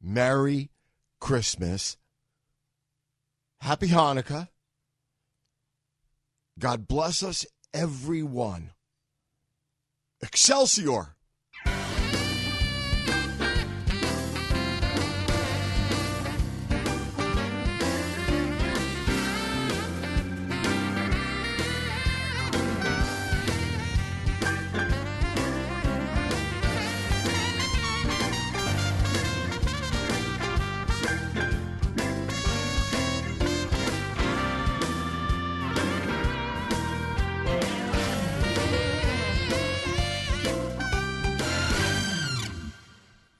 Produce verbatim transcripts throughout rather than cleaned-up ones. Merry Christmas. Happy Hanukkah. God bless us, everyone. Excelsior!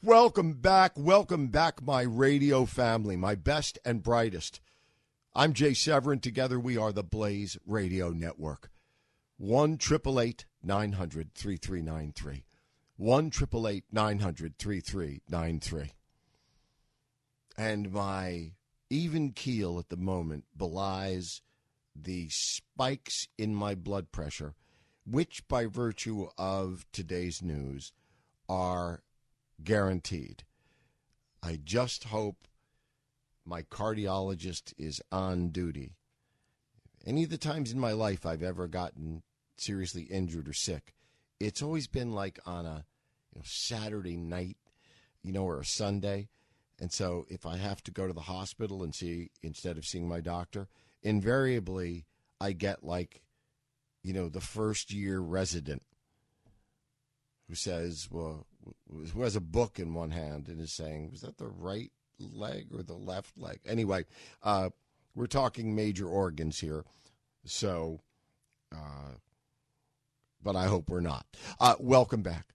Welcome back. Welcome back, my radio family, my best and brightest. I'm Jay Severin. Together we are the Blaze Radio Network. one, eight eight eight, nine hundred, three three nine three. one, eight eight eight, nine hundred, three three nine three. And my even keel at the moment belies the spikes in my blood pressure, which by virtue of today's news are guaranteed. I just hope my cardiologist is on duty. Any of the times in my life I've ever gotten seriously injured or sick, it's always been like on a you know, Saturday night, you know, or a Sunday. And so if I have to go to the hospital and see, instead of seeing my doctor, invariably I get like, you know, the first year resident who says, well, who has a book in one hand and is saying, was that the right leg or the left leg? Anyway, uh, we're talking major organs here. So, uh, but I hope we're not. Uh, welcome back.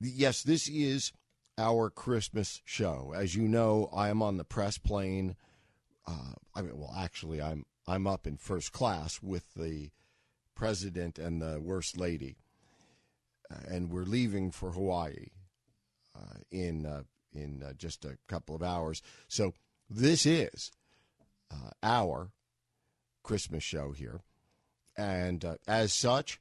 Yes, this is our Christmas show. As you know, I am on the press plane. Uh, I mean, well, actually, I'm I'm up in first class with the president and the worst lady. And we're leaving for Hawaii uh, in uh, in uh, just a couple of hours. So this is uh, our Christmas show here, and uh, as such,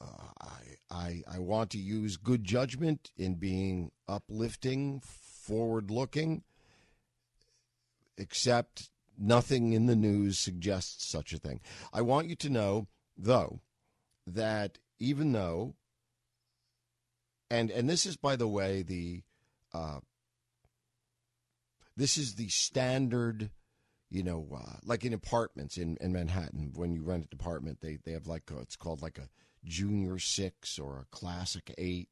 uh, I, I I want to use good judgment in being uplifting, forward-looking. Except nothing in the news suggests such a thing. I want you to know, though, that even though. And and this is, by the way, the uh, this is the standard, you know, uh, like in apartments in, in Manhattan. When you rent an apartment, they, they have like a, it's called like a junior six or a classic eight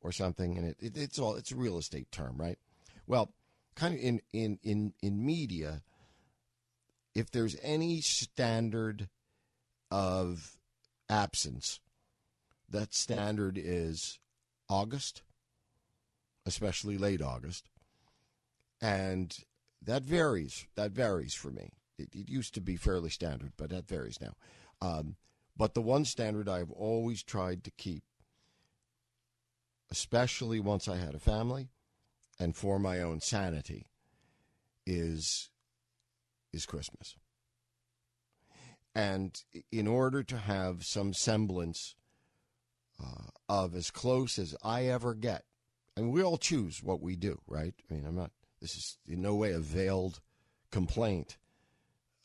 or something, and it, it it's all it's a real estate term, right? Well, kind of in in in in media, if there's any standard of absence, that standard is August, especially late August, and that varies. That varies for me. It, it used to be fairly standard, but that varies now. Um, but the one standard I've always tried to keep, especially once I had a family and for my own sanity, is is Christmas. And in order to have some semblance Uh, of as close as I ever get. I mean, we all choose what we do, right? I mean, I'm not, this is in no way a veiled complaint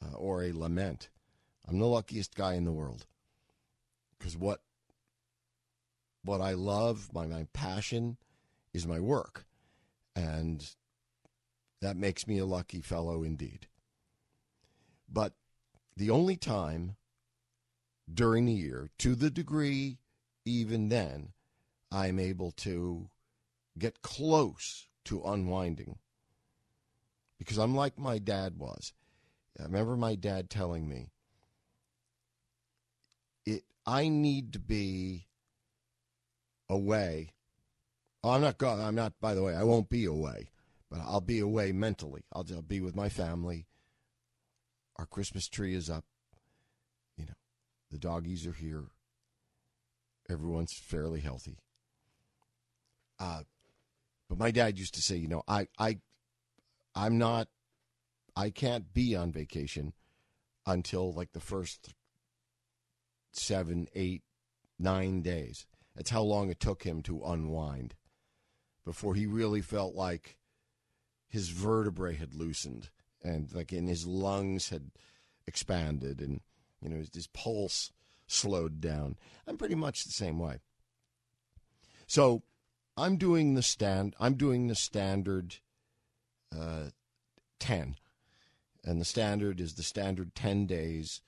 uh, or a lament. I'm the luckiest guy in the world because what, what I love, my, my passion is my work. And that makes me a lucky fellow indeed. But the only time during the year, to the degree even then, I'm able to get close to unwinding because I'm like my dad was. I remember my dad telling me, "It, I need to be away. Oh, I'm not going. I'm not. By the way, I won't be away. but I'll be away mentally. I'll, I'll be with my family. Our Christmas tree is up. You know, the doggies are here. Everyone's fairly healthy. Uh, but my dad used to say, you know, I, I, I'm not, I can't be on vacation until like the first seven, eight, nine days. That's how long it took him to unwind before he really felt like his vertebrae had loosened and like in his lungs had expanded and, you know, his, his pulse slowed down. I'm pretty much the same way. So I'm doing the stand. I'm doing the standard uh, ten, and the standard is the standard ten days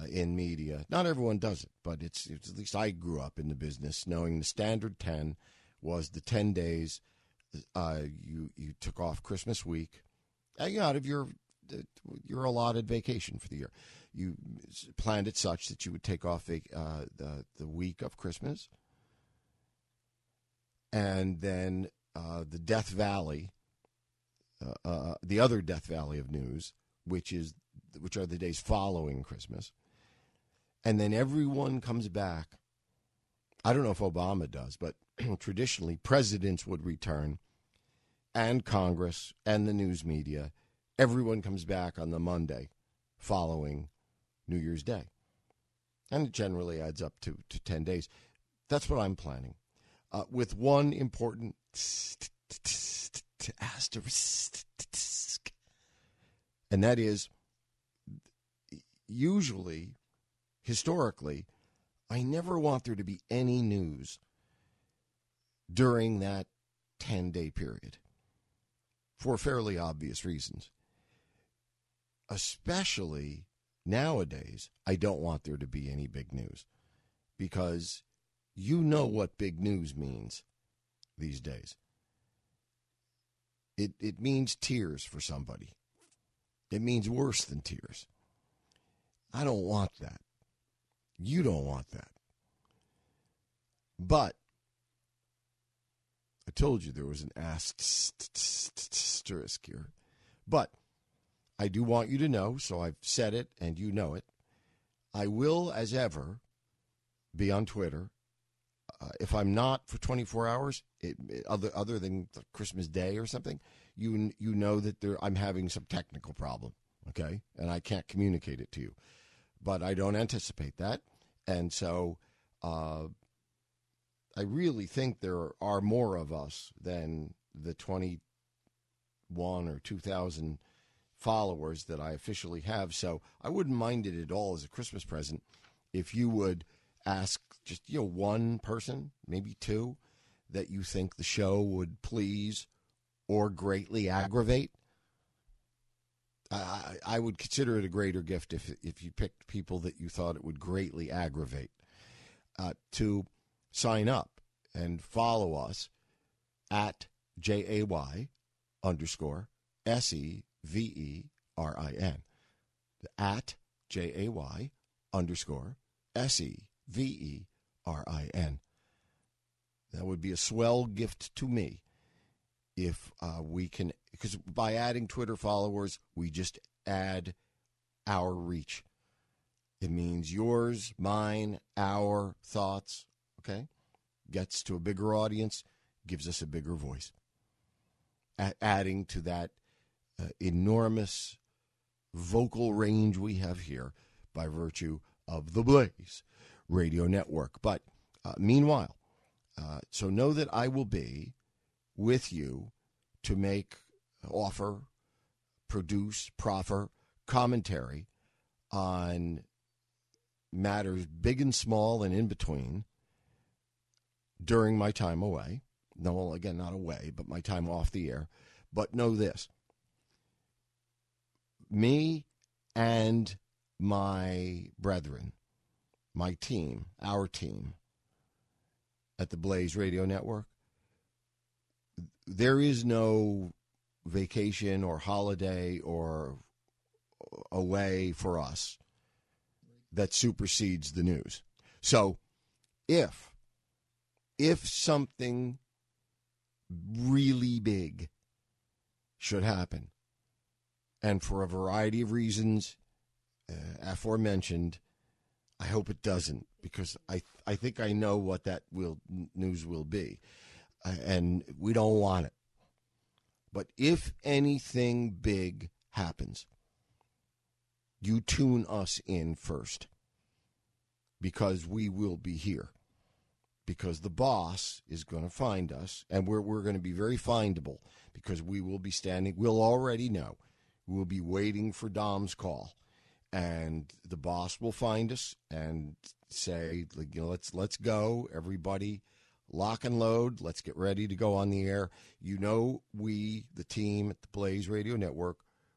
uh, in media. Not everyone does it, but it's, it's at least I grew up in the business knowing the standard ten was the ten days uh, you you took off Christmas week out of your your allotted vacation for the year. You planned it such that you would take off a, uh, the the week of Christmas. And then uh, the Death Valley, uh, uh, the other Death Valley of news, which is which are the days following Christmas. And then everyone comes back. I don't know if Obama does, but traditionally presidents would return and Congress and the news media. Everyone comes back on the Monday following New Year's Day. And it generally adds up to, to ten days. That's what I'm planning. Uh, with one important asterisk, and that is, usually, historically, I never want there to be any news during that ten-day period for fairly obvious reasons. Especially nowadays, I don't want there to be any big news because you know what big news means these days. It it means tears for somebody. It means worse than tears. I don't want that. You don't want that. But I told you there was an asterisk here. But I do want you to know, so I've said it and you know it. I will, as ever, be on Twitter. Uh, if I'm not for twenty-four hours, it, it, other other than Christmas Day or something, you you know that there, I'm having some technical problem, okay? And I can't communicate it to you. But I don't anticipate that. And so uh, I really think there are more of us than the twenty-one or two thousand followers that I officially have. So I wouldn't mind it at all as a Christmas present if you would ask just, you know, one person, maybe two, that you think the show would please or greatly aggravate. I, I would consider it a greater gift if if you picked people that you thought it would greatly aggravate uh, to sign up and follow us at J A Y underscore S E V E R I N, at J A Y underscore S E V E R I N. V E R I N. That would be a swell gift to me if uh, we can, because by adding Twitter followers, we just add our reach. It means yours, mine, our thoughts, okay? Gets to a bigger audience, gives us a bigger voice. A- adding to that uh, enormous vocal range we have here by virtue of the Blaze Radio Network. But uh, meanwhile, uh, so know that I will be with you to make, offer, produce, proffer commentary on matters big and small and in between during my time away. No, well, again, not away, but my time off the air. But know this, me and my brethren, my team, our team at the Blaze Radio Network, there is no vacation or holiday or away for us that supersedes the news. So if, if something really big should happen. And for a variety of reasons uh, aforementioned, I hope it doesn't, because I th- I think I know what that will n- news will be, uh, and we don't want it. But if anything big happens, you tune us in first, because we will be here, because the boss is going to find us, and we're we're going to be very findable, because we will be standing. We'll already know. We'll be waiting for Dom's call, and the boss will find us and say, you know, let's let's go, everybody. Lock and load. Let's get ready to go on the air. You know, we, the team at the Blaze Radio Network,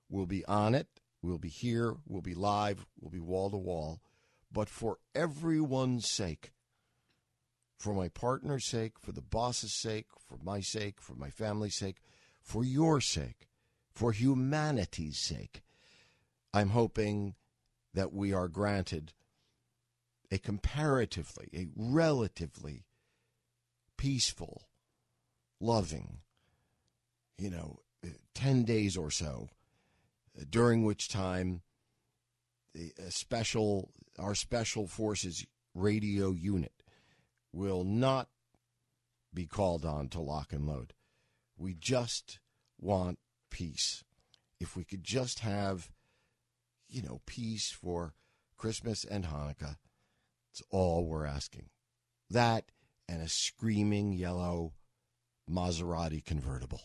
will be on it. We'll be here. We'll be live. We'll be wall to wall. But for everyone's sake, for my partner's sake, for the boss's sake, for my sake, for my family's sake, for your sake, for humanity's sake, I'm hoping that we are granted a comparatively, a relatively peaceful, loving, you know, ten days or so, during which time the special, our special forces radio unit will not be called on to lock and load. We just want peace. If we could just have, you know, peace for Christmas and Hanukkah, it's all we're asking. That and a screaming yellow Maserati convertible.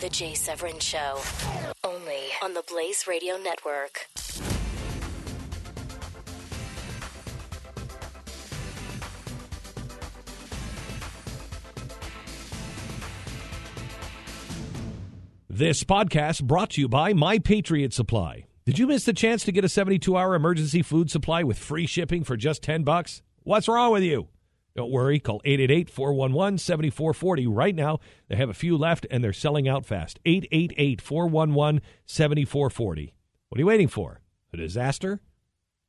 The Jay Severin Show, only on the Blaze Radio Network. This podcast brought to you by My Patriot Supply. Did you miss the chance to get a seventy-two hour emergency food supply with free shipping for just ten bucks? What's wrong with you? Don't worry. Call eight eight eight, four one one, seven four four zero right now. They have a few left, and they're selling out fast. eight eight eight, four one one, seven four four zero. What are you waiting for? A disaster?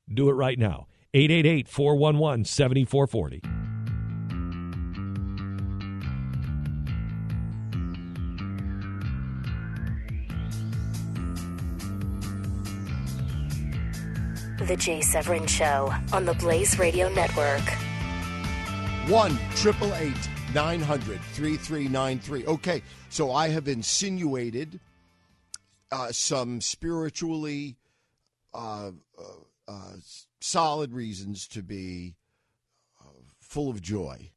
Do it right now. eight eight eight, four one one, seven four four zero. The Jay Severin Show on the Blaze Radio Network. one, eight eight eight, nine hundred, three three nine three. Okay, so I have insinuated uh, some spiritually uh, uh, uh, solid reasons to be uh, full of joy.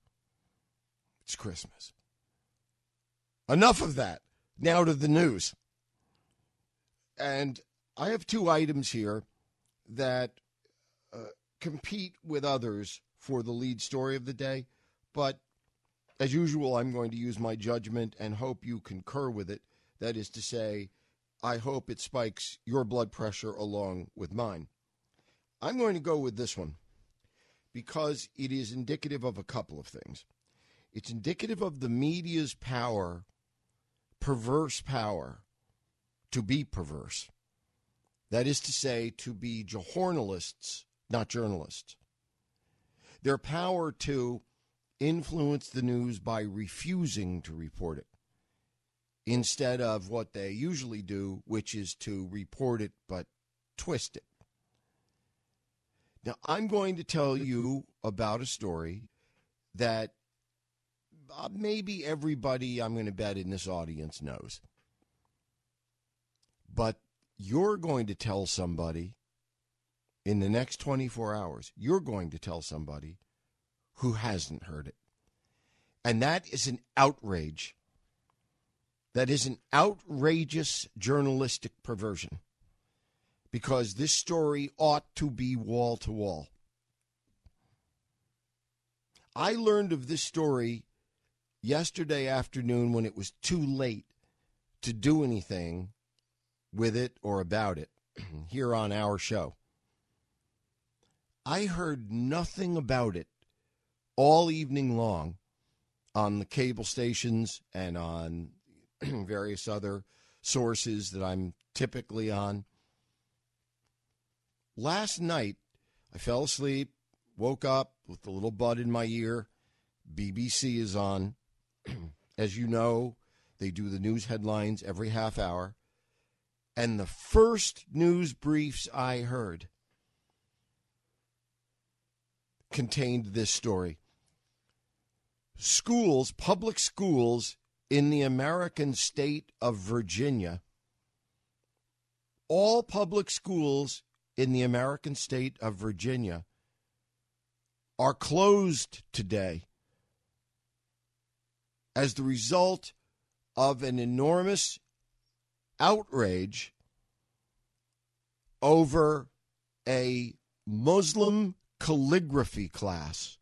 It's Christmas. Enough of that. Now to the news. And I have two items here that uh, compete with others for the lead story of the day. But as usual, I'm going to use my judgment and hope you concur with it. That is to say, I hope it spikes your blood pressure along with mine. I'm going to go with this one because it is indicative of a couple of things. It's indicative of the media's power, perverse power, to be perverse. That is to say, to be journalists, not journalists. Their power to influence the news by refusing to report it, instead of what they usually do, which is to report it but twist it. Now, I'm going to tell you about a story that maybe everybody, I'm going to bet, in this audience knows. But you're going to tell somebody in the next twenty-four hours, you're going to tell somebody who hasn't heard it. And that is an outrage. That is an outrageous journalistic perversion, because this story ought to be wall to wall. I learned of this story yesterday afternoon when it was too late to do anything with it or about it here on our show. I heard nothing about it all evening long on the cable stations and on various other sources that I'm typically on. Last night, I fell asleep, woke up with a little bud in my ear. B B C is on. As you know, They do the news headlines every half hour. And the first news briefs I heard contained this story. Schools, public schools in the American state of Virginia, all public schools in the American state of Virginia are closed today as the result of an enormous outrage over a Muslim calligraphy class.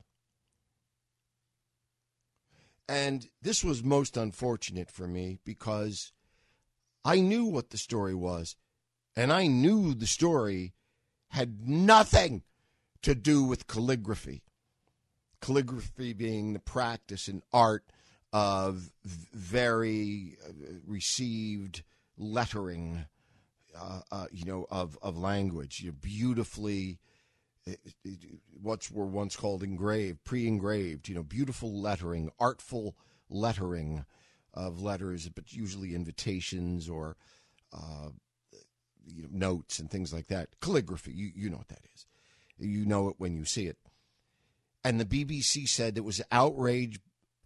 And this was most unfortunate for me because I knew what the story was, and I knew the story had nothing to do with calligraphy. Calligraphy being the practice and art of very received lettering, uh, uh, you know, of, of language, you know, beautifully, what were once called engraved, pre-engraved, you know, beautiful lettering, artful lettering of letters, but usually invitations or uh, you know, notes and things like that. Calligraphy, you, you know what that is. You know it when you see it. And the B B C said it was outrage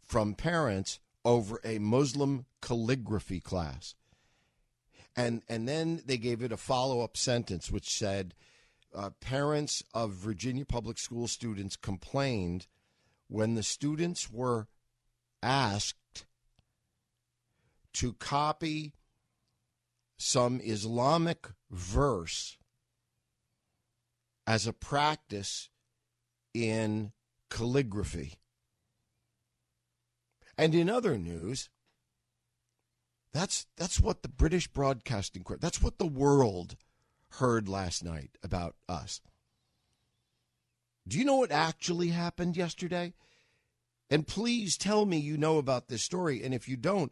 from parents over a Muslim calligraphy class. And and then they gave it a follow-up sentence which said, uh, parents of Virginia public school students complained when the students were asked to copy some Islamic verse as a practice in calligraphy. And in other news, That's that's what the British Broadcasting Corporation, that's what the world heard last night about us. Do you know what actually happened yesterday? And please tell me you know about this story. And if you don't,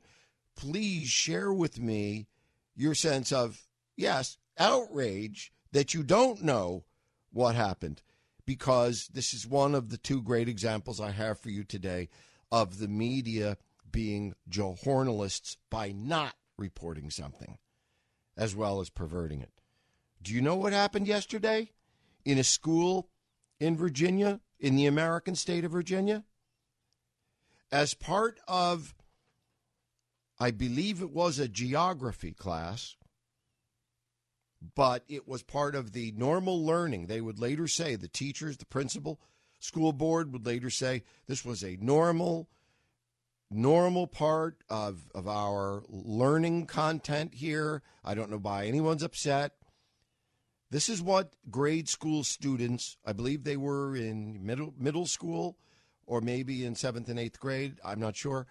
please share with me your sense of, yes, outrage that you don't know what happened. Because this is one of the two great examples I have for you today of the media being journalists by not reporting something, as well as perverting it. Do you know what happened yesterday in a school in Virginia, in the American state of Virginia? As part of, I believe it was a geography class, but it was part of the normal learning. They would later say, the teachers, the principal, school board would later say, this was a normal Normal part of, of our learning content here. I don't know why anyone's upset. This is what grade school students, I believe they were in middle middle school or maybe in seventh and eighth grade. I'm not sure.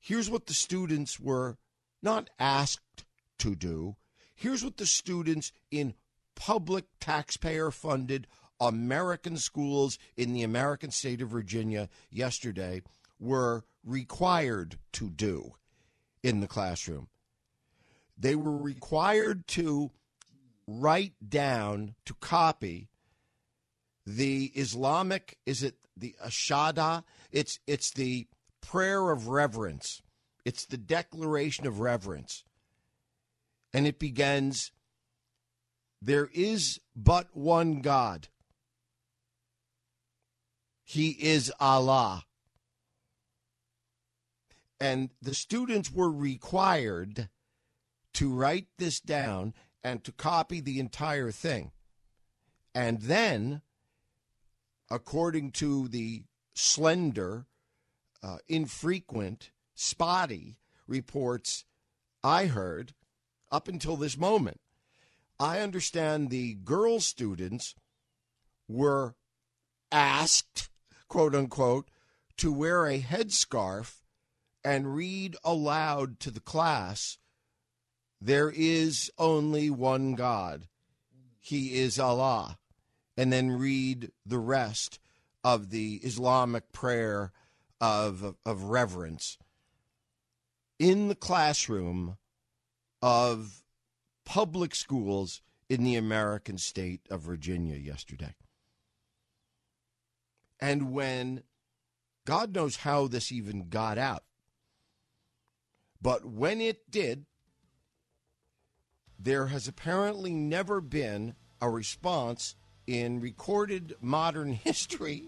Here's what the students were not asked to do. Here's what the students in public taxpayer-funded American schools in the American state of Virginia yesterday were required to do in the classroom. They were required to write down, to copy the Islamic, is it the Shahada? It's it's the prayer of reverence. It's the declaration of reverence. And it begins, there is but one God. He is Allah. And the students were required to write this down and to copy the entire thing. And then, according to the slender, uh, infrequent, spotty reports I heard up until this moment, I understand the girl students were asked, quote unquote, to wear a headscarf and read aloud to the class, there is only one God. He is Allah. And then read the rest of the Islamic prayer of, of, of reverence in the classroom of public schools in the American state of Virginia yesterday. And when, God knows how this even got out, But when it did, there has apparently never been a response in recorded modern history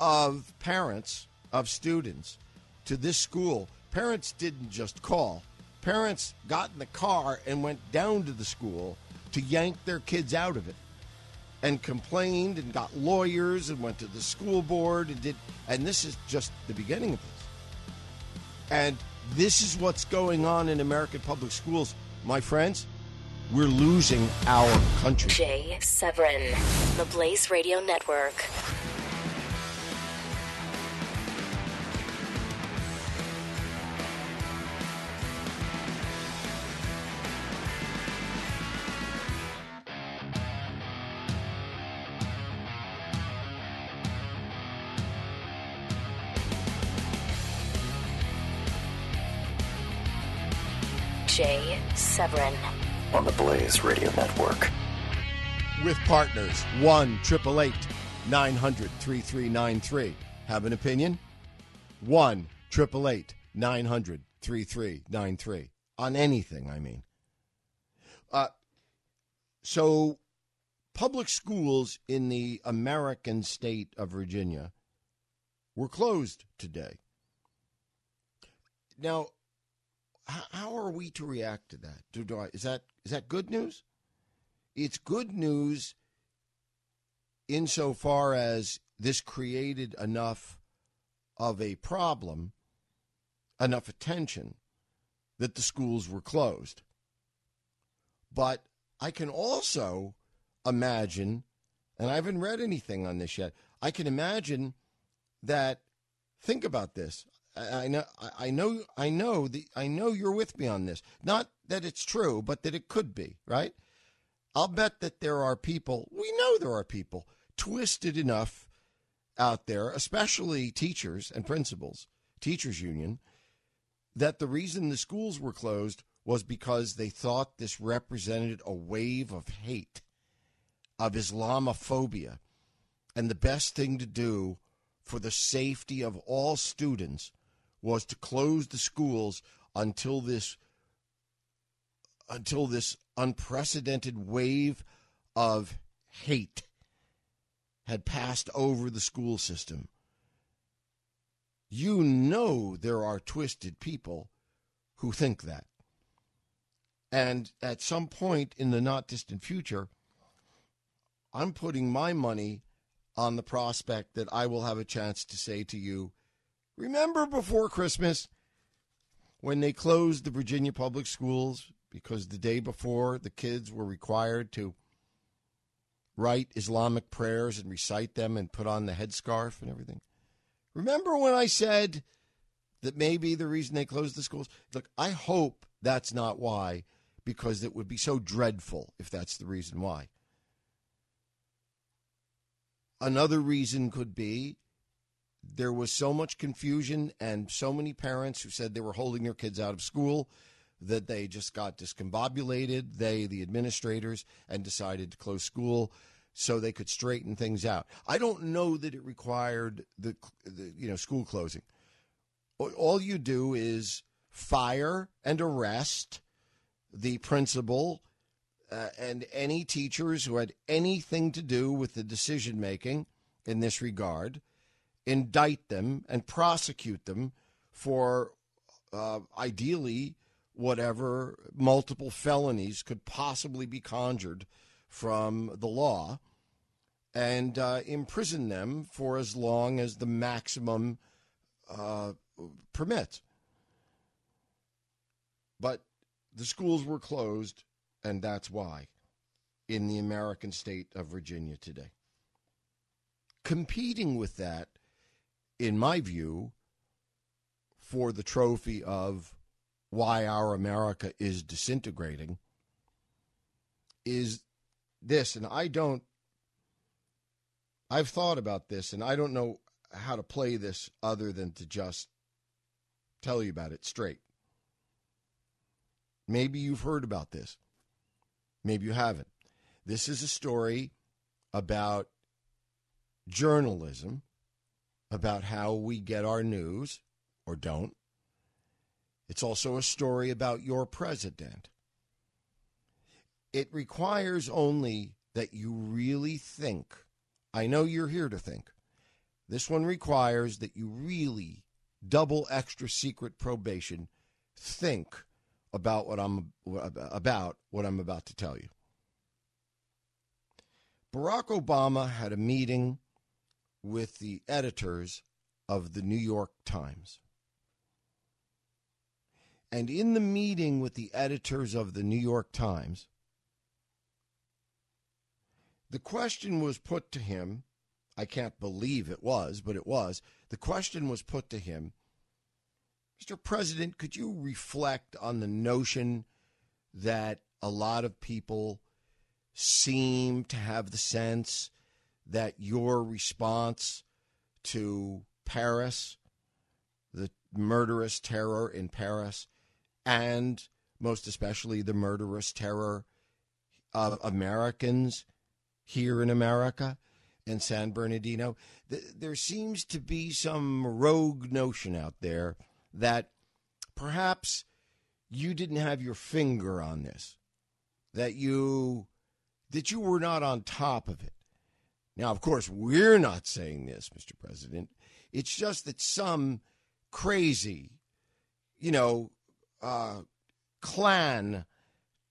of parents, of students, to this school. Parents didn't just call. Parents got in the car and went down to the school to yank their kids out of it and complained and got lawyers and went to the school board and did. And this is just the beginning of this. And this is what's going on in American public schools. My friends, we're losing our country. Jay Severin, the Blaze Radio Network. Jay Severin on the Blaze Radio Network. With partners, one triple eight nine hundred thirty-three ninety-three. Have an opinion? one triple eight nine hundred thirty-three ninety-three. On anything, I mean. Uh, so, public schools in the American state of Virginia were closed today. Now, how are we to react to that? Do, do I, is that is that good news? It's good news insofar as this created enough of a problem, enough attention, that the schools were closed. But I can also imagine, and I haven't read anything on this yet, I can imagine that, think about this, I know, I know, I know, the, I know you're with me on this. Not that it's true, but that it could be, right? I'll bet that there are people, we know there are people, twisted enough out there, especially teachers and principals, teachers union, that the reason the schools were closed was because they thought this represented a wave of hate, of Islamophobia, and the best thing to do for the safety of all students was to close the schools until this until this unprecedented wave of hate had passed over the school system. You know there are twisted people who think that. And at some point in the not distant future, I'm putting my money on the prospect that I will have a chance to say to you, remember before Christmas when they closed the Virginia public schools because the day before the kids were required to write Islamic prayers and recite them and put on the headscarf and everything? Remember when I said that maybe the reason they closed the schools? Look, I hope that's not why, because it would be so dreadful if that's the reason why. Another reason could be there was so much confusion and so many parents who said they were holding their kids out of school that they just got discombobulated, they, the administrators, and decided to close school so they could straighten things out. I don't know that it required the, the you know, school closing. All you do is fire and arrest the principal uh, and any teachers who had anything to do with the decision-making in this regard, indict them and prosecute them for uh, ideally whatever multiple felonies could possibly be conjured from the law, and uh, imprison them for as long as the maximum uh, permits. But the schools were closed, and that's why, in the American state of Virginia today. Competing with that, in my view, for the trophy of why our America is disintegrating, is this. And I don't, I've thought about this, and I don't know how to play this other than to just tell you about it straight. Maybe you've heard about this. Maybe you haven't. This is a story about journalism, about how we get our news, or don't, It's also a story about your president. It requires only that you really think. I know you're here to think. This one requires that you really, double extra secret probation, think about what I'm about what I'm about to tell you. Barack Obama had a meeting with the editors of the New York Times. And in the meeting with the editors of the New York Times, the question was put to him, I can't believe it was, but it was, the question was put to him, Mister President, could you reflect on the notion that a lot of people seem to have the sense that your response to Paris, the murderous terror in Paris, and most especially the murderous terror of Americans here in America and San Bernardino. There seems to be some rogue notion out there that perhaps you didn't have your finger on this, that you that you were not on top of it. Now, of course, we're not saying this, Mister President. It's just that some crazy, you know, uh, clan,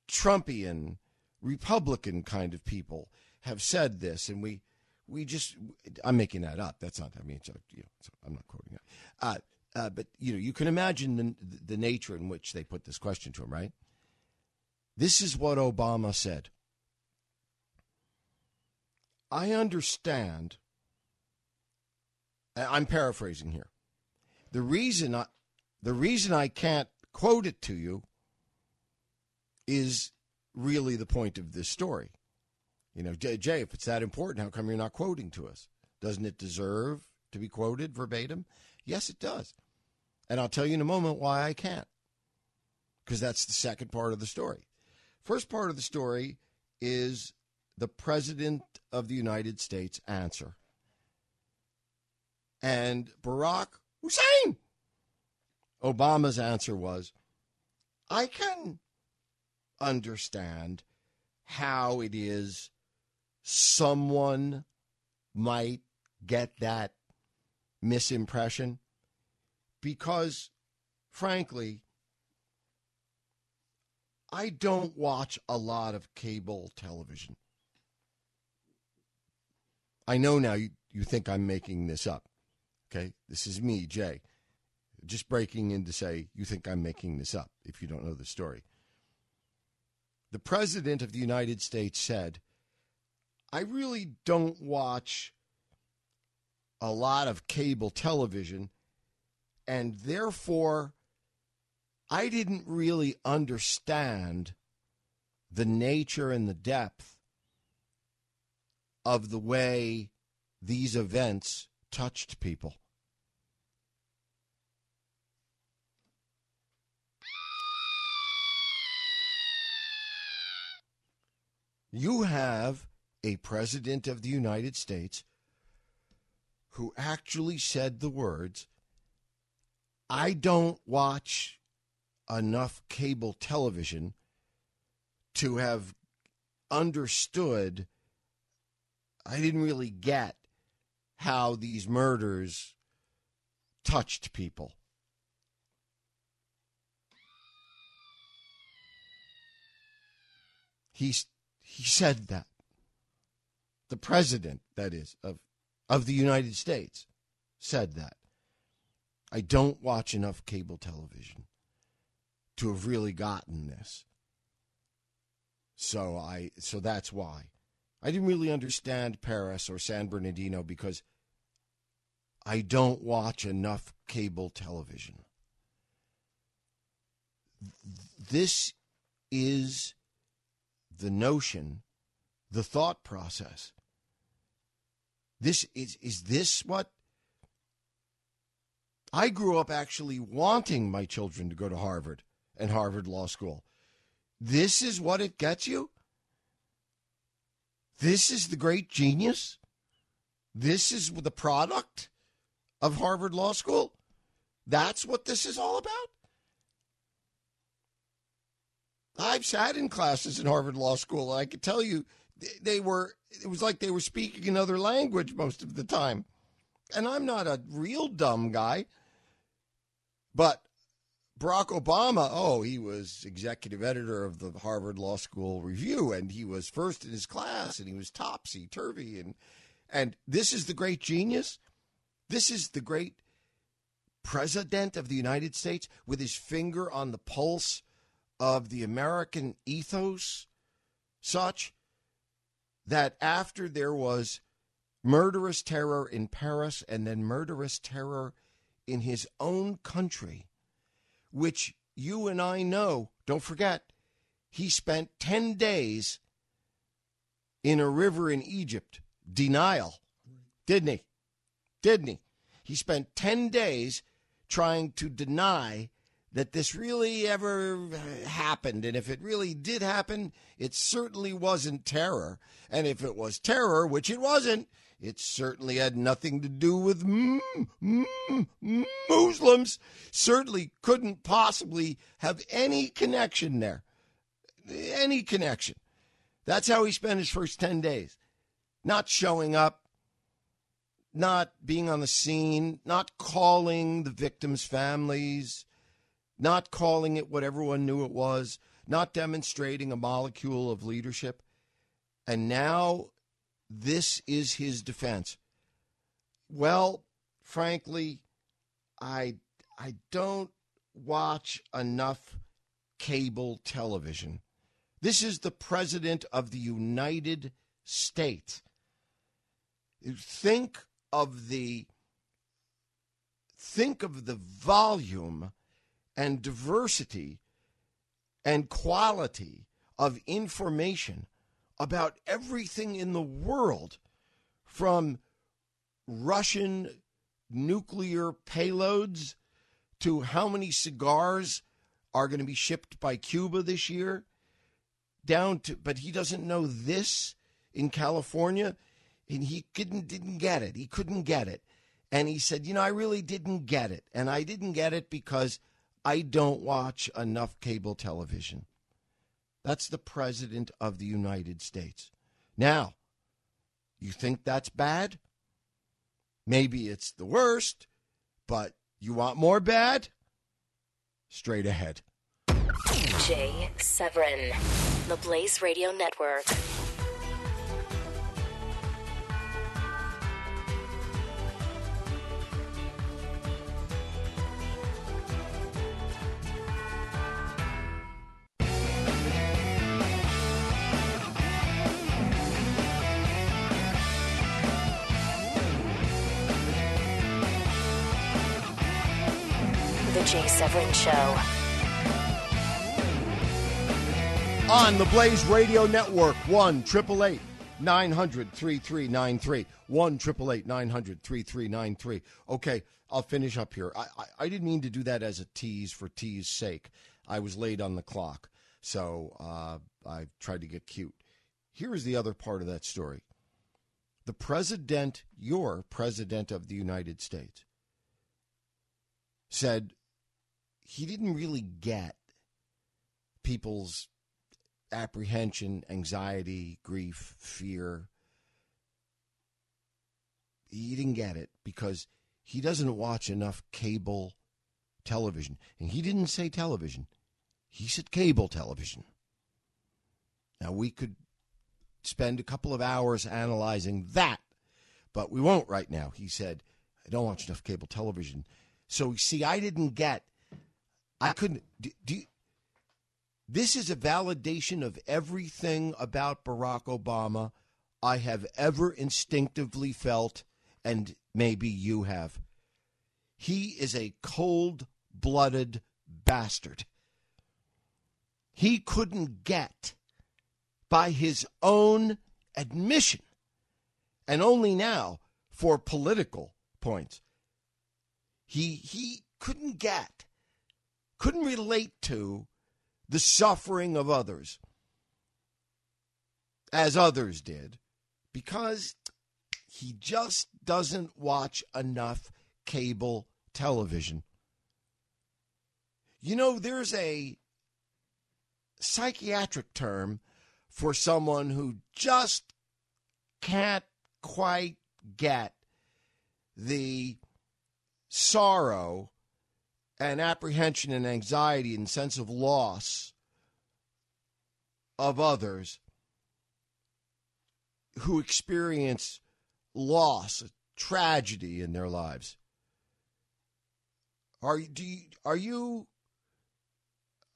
Trumpian, Republican kind of people have said this, and we, we just, I'm making that up. That's not, I mean, it's, you know, it's, I'm not quoting that. Uh, uh, but, you know, you can imagine the, the nature in which they put this question to him, right? This is what Obama said. I understand, I'm paraphrasing here, the reason I, the reason I can't quote it to you is really the point of this story. You know, Jay, Jay, if it's that important, how come you're not quoting to us? Doesn't it deserve to be quoted verbatim? Yes, it does. And I'll tell you in a moment why I can't, because that's the second part of the story. First part of the story is the president of the United States answer. And Barack Hussein Obama's answer was, I can understand how it is someone might get that misimpression, because, frankly, I don't watch a lot of cable television. I know now you, you think I'm making this up, okay? This is me, Jay, just breaking in to say you think I'm making this up if you don't know the story. The president of the United States said, I really don't watch a lot of cable television, and therefore I didn't really understand the nature and the depth of the way these events touched people. You have a president of the United States who actually said the words, I don't watch enough cable television to have understood. I didn't really get how these murders touched people. He, he said that. The president, that is, of, of the United States said that. I don't watch enough cable television to have really gotten this. So I, so that's why. I didn't really understand Paris or San Bernardino because I don't watch enough cable television. This is the notion, the thought process. This is, is this what? I grew up actually wanting my children to go to Harvard and Harvard Law School. This is what it gets you? This is the great genius? This is the product of Harvard Law School? That's what this is all about? I've sat in classes at Harvard Law School, and I could tell you they were, it was like they were speaking another language most of the time. And I'm not a real dumb guy, but Barack Obama, oh, he was executive editor of the Harvard Law School Review, and he was first in his class, and he was topsy-turvy. And, and this is the great genius. This is the great president of the United States with his finger on the pulse of the American ethos, such that after there was murderous terror in Paris and then murderous terror in his own country, which you and I know, don't forget, he spent ten days in a river in Egypt, denial, didn't he? Didn't he? He spent ten days trying to deny that this really ever happened. And if it really did happen, it certainly wasn't terror. And if it was terror, which it wasn't, it certainly had nothing to do with mm, mm, Muslims. Certainly couldn't possibly have any connection there. Any connection. That's how he spent his first ten days. Not showing up, not being on the scene, not calling the victims' families, not calling it what everyone knew it was, not demonstrating a molecule of leadership. And now this is his defense. Well, frankly, I I don't watch enough cable television. This is the president of the United States. Think of the think of the volume and diversity and quality of information about everything in the world, from Russian nuclear payloads to how many cigars are going to be shipped by Cuba this year, down to, but he doesn't know this in California, and he couldn't, didn't get it. He couldn't get it. And he said, you know, I really didn't get it. And I didn't get it because I don't watch enough cable television. That's the president of the United States. Now, you think that's bad? Maybe it's the worst, but you want more bad? Straight ahead. Jay Severin, the Blaze Radio Network. Jay Severin Show on the Blaze Radio Network. One triple eight nine hundred thirty-three ninety-three, one triple eight nine hundred thirty-three ninety-three. Okay, I'll finish up here. I, I I didn't mean to do that as a tease for tease sake. I was late on the clock, so uh, I tried to get cute. Here is the other part of that story. The president, your president of the United States, said he didn't really get people's apprehension, anxiety, grief, fear. He didn't get it because he doesn't watch enough cable television. And he didn't say television. He said cable television. Now, we could spend a couple of hours analyzing that, but we won't right now. He said, I don't watch enough cable television. So, see, I didn't get... I couldn't. Do, do, this is a validation of everything about Barack Obama I have ever instinctively felt, and maybe you have. He is a cold-blooded bastard. He couldn't get, by his own admission, and only now for political points, he he couldn't get. couldn't relate to the suffering of others as others did because he just doesn't watch enough cable television. You know, there's a psychiatric term for someone who just can't quite get the sorrow and apprehension and anxiety and sense of loss of others who experience loss, tragedy in their lives. Are do you, are you?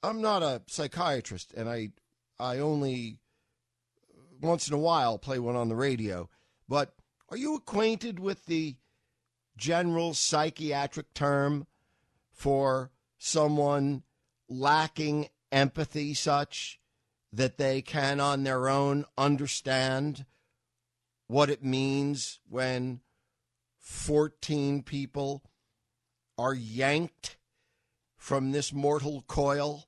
I'm not a psychiatrist, and I I only once in a while play one on the radio. But are you acquainted with the general psychiatric term for someone lacking empathy, such that they can on their own understand what it means when fourteen people are yanked from this mortal coil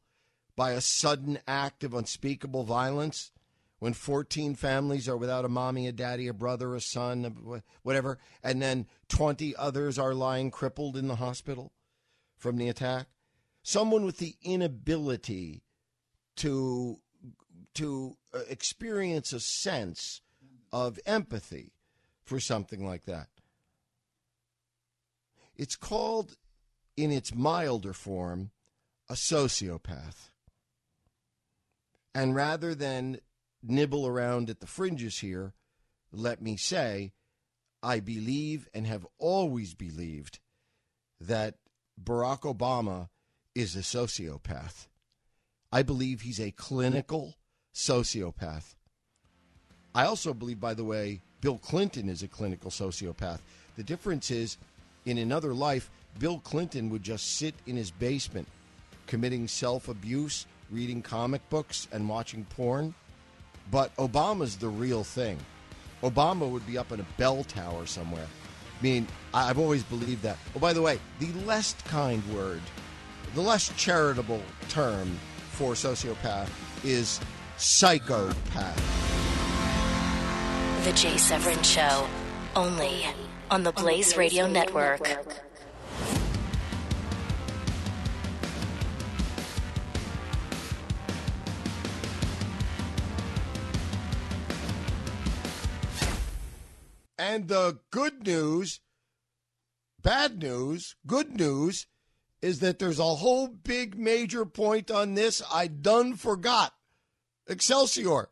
by a sudden act of unspeakable violence, when fourteen families are without a mommy, a daddy, a brother, a son, whatever, and then twenty others are lying crippled in the hospital from the attack? Someone with the inability to to experience a sense of empathy for something like that. It's called, in its milder form, a sociopath. And rather than nibble around at the fringes here, let me say, I believe and have always believed that Barack Obama is a sociopath. I believe he's a clinical sociopath. I also believe, by the way, Bill Clinton is a clinical sociopath. The difference is, in another life, Bill Clinton would just sit in his basement committing self-abuse, reading comic books, and watching porn. But Obama's the real thing. Obama would be up in a bell tower somewhere. I mean, I've always believed that. Oh, by the way, the less kind word, the less charitable term for sociopath is psychopath. The Jay Severin Show, only on the Blaze Radio Network. And the good news, bad news, good news is that there's a whole big major point on this I done forgot. Excelsior.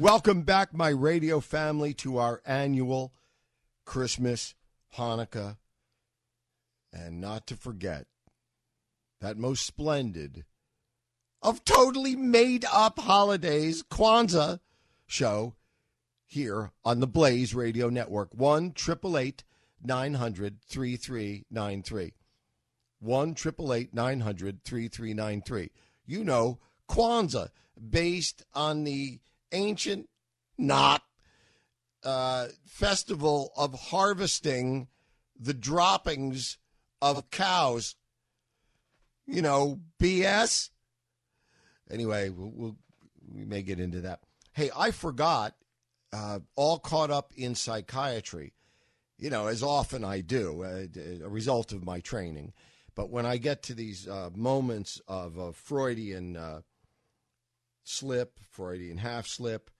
Welcome back, my radio family, to our annual Christmas, Hanukkah, and not to forget that most splendid of totally made-up holidays, Kwanzaa show here on the Blaze Radio Network, one triple eight nine hundred thirty-three ninety-three. one triple eight nine hundred thirty-three ninety-three. You know, Kwanzaa, based on the ancient, not uh, festival of harvesting the droppings of cows. You know, B S. Anyway, we'll, we'll, we may get into that. Hey, I forgot, uh, all caught up in psychiatry, you know, as often I do, uh, a result of my training. But when I get to these uh, moments of uh, Freudian uh, slip, Freudian half slip,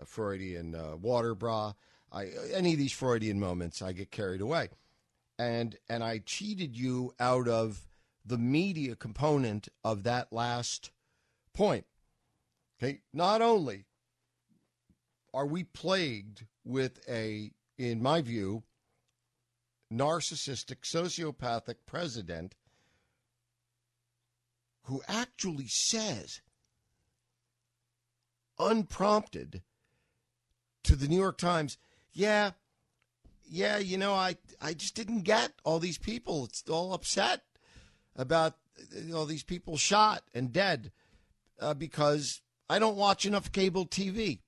uh, Freudian uh, water bra, I, any of these Freudian moments, I get carried away. And and I cheated you out of the media component of that last point. Okay, not only are we plagued with a, in my view, narcissistic, sociopathic president who actually says, unprompted, to the New York Times, yeah, yeah, you know, I, I just didn't get all these people. It's all upset about all these people shot and dead. uh, because I don't watch enough cable T V.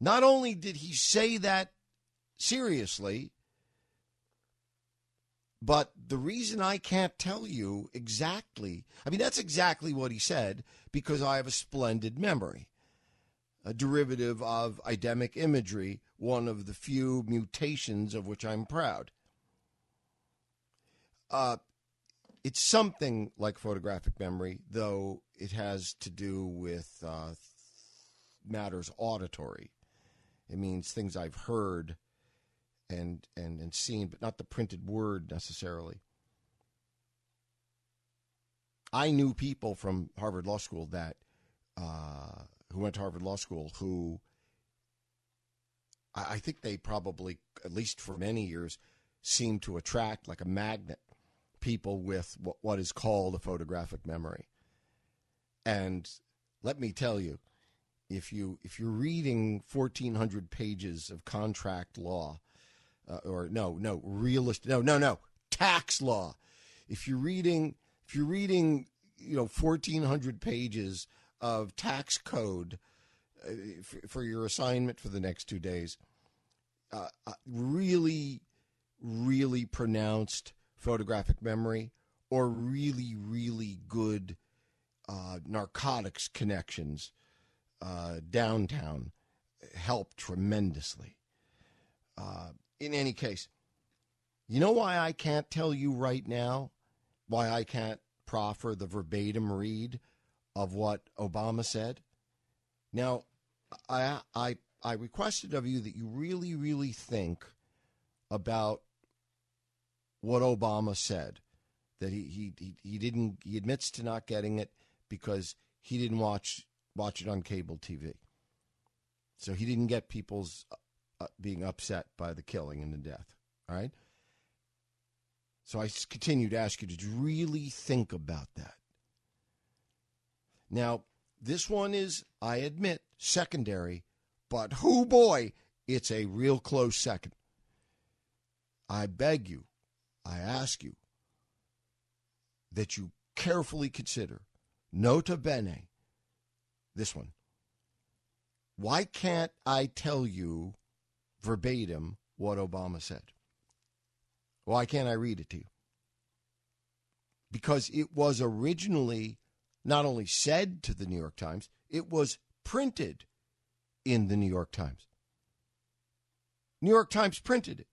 Not only did he say that seriously, but the reason I can't tell you exactly, I mean, that's exactly what he said, because I have a splendid memory, a derivative of idemic imagery, one of the few mutations of which I'm proud. Uh, it's something like photographic memory, though it has to do with uh, matters auditory. It means things I've heard and and and seen, but not the printed word necessarily. I knew people from Harvard Law School that uh, who went to Harvard Law School who I, I think they probably, at least for many years, seemed to attract like a magnet people with what, what is called a photographic memory. And let me tell you, if you if you're reading fourteen hundred pages of contract law. Uh, or no, no, realist, no, no, no, tax law. If you're reading, if you're reading, you know, fourteen hundred pages of tax code uh, for, for your assignment for the next two days, uh, really, really pronounced photographic memory or really, really good uh, narcotics connections uh, downtown help tremendously. Uh, In any case, you know why I can't tell you right now, why I can't proffer the verbatim read of what Obama said? Now, I I I requested of you that you really, really think about what Obama said, that he he he didn't he admits to not getting it because he didn't watch watch it on cable T V. So he didn't get people's Uh, being upset by the killing and the death, all right? So I continue to ask you to really think about that. Now, this one is, I admit, secondary, but hoo boy, it's a real close second. I beg you, I ask you, that you carefully consider, nota bene, this one. Why can't I tell you verbatim what Obama said? Why can't I read it to you? Because it was originally not only said to the New York Times, it was printed in the New York Times. New York Times printed it.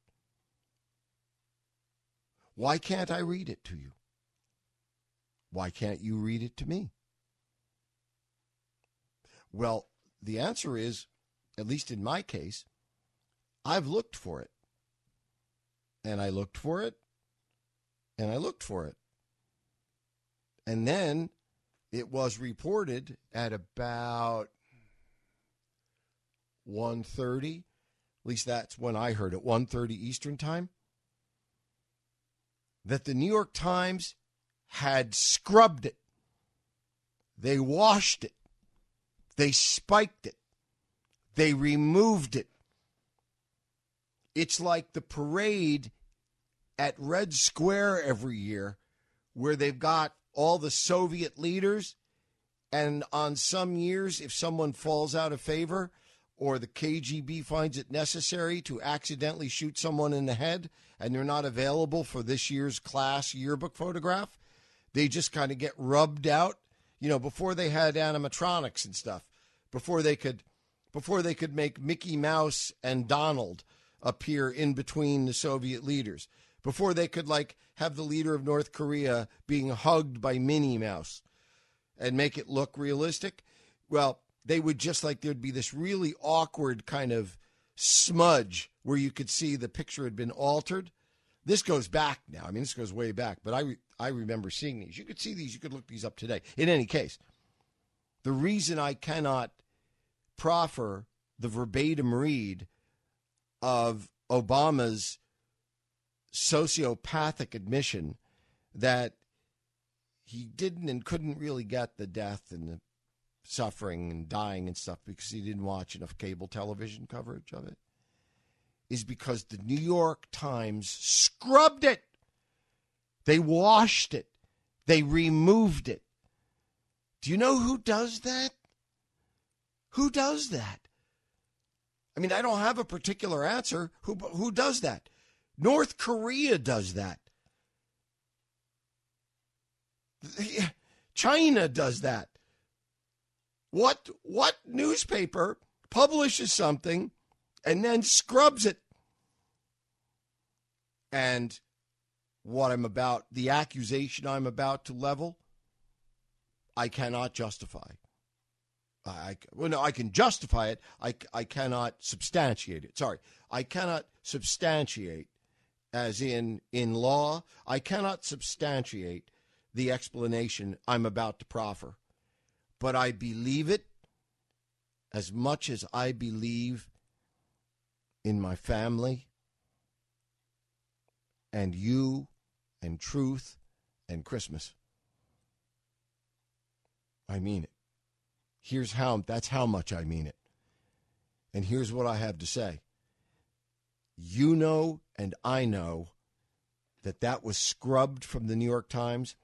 Why can't I read it to you? Why can't you read it to me? Well, the answer is, at least in my case, I've looked for it, and I looked for it, and I looked for it. And then it was reported at about one thirty, at least that's when I heard it, one thirty Eastern time, that the New York Times had scrubbed it. They washed it. They spiked it. They removed it. It's like the parade at Red Square every year where they've got all the Soviet leaders, and on some years, if someone falls out of favor or the K G B finds it necessary to accidentally shoot someone in the head and they're not available for this year's class yearbook photograph, they just kind of get rubbed out. You know, before they had animatronics and stuff, before they could, before they could make Mickey Mouse and Donald appear in between the Soviet leaders, before they could, like, have the leader of North Korea being hugged by Minnie Mouse and make it look realistic, well, they would just, like, there'd be this really awkward kind of smudge where you could see the picture had been altered. This goes back now. I mean, this goes way back, but I, re- I remember seeing these. You could see these. You could look these up today. In any case, the reason I cannot proffer the verbatim read of Obama's sociopathic admission that he didn't and couldn't really get the death and the suffering and dying and stuff because he didn't watch enough cable television coverage of it is because the New York Times scrubbed it. They washed it. They removed it. Do you know who does that? Who does that? I mean, I don't have a particular answer. Who who does that? North Korea does that. China does that. What what newspaper publishes something and then scrubs it? And what I'm about, the accusation I'm about to level, I cannot justify. I well, no, I can justify it. I, I cannot substantiate it. Sorry, I cannot substantiate, as in in law, I cannot substantiate the explanation I'm about to proffer. But I believe it as much as I believe in my family and you and truth and Christmas. I mean it. Here's how, that's how much I mean it. And here's what I have to say. You know, and I know that that was scrubbed from the New York Times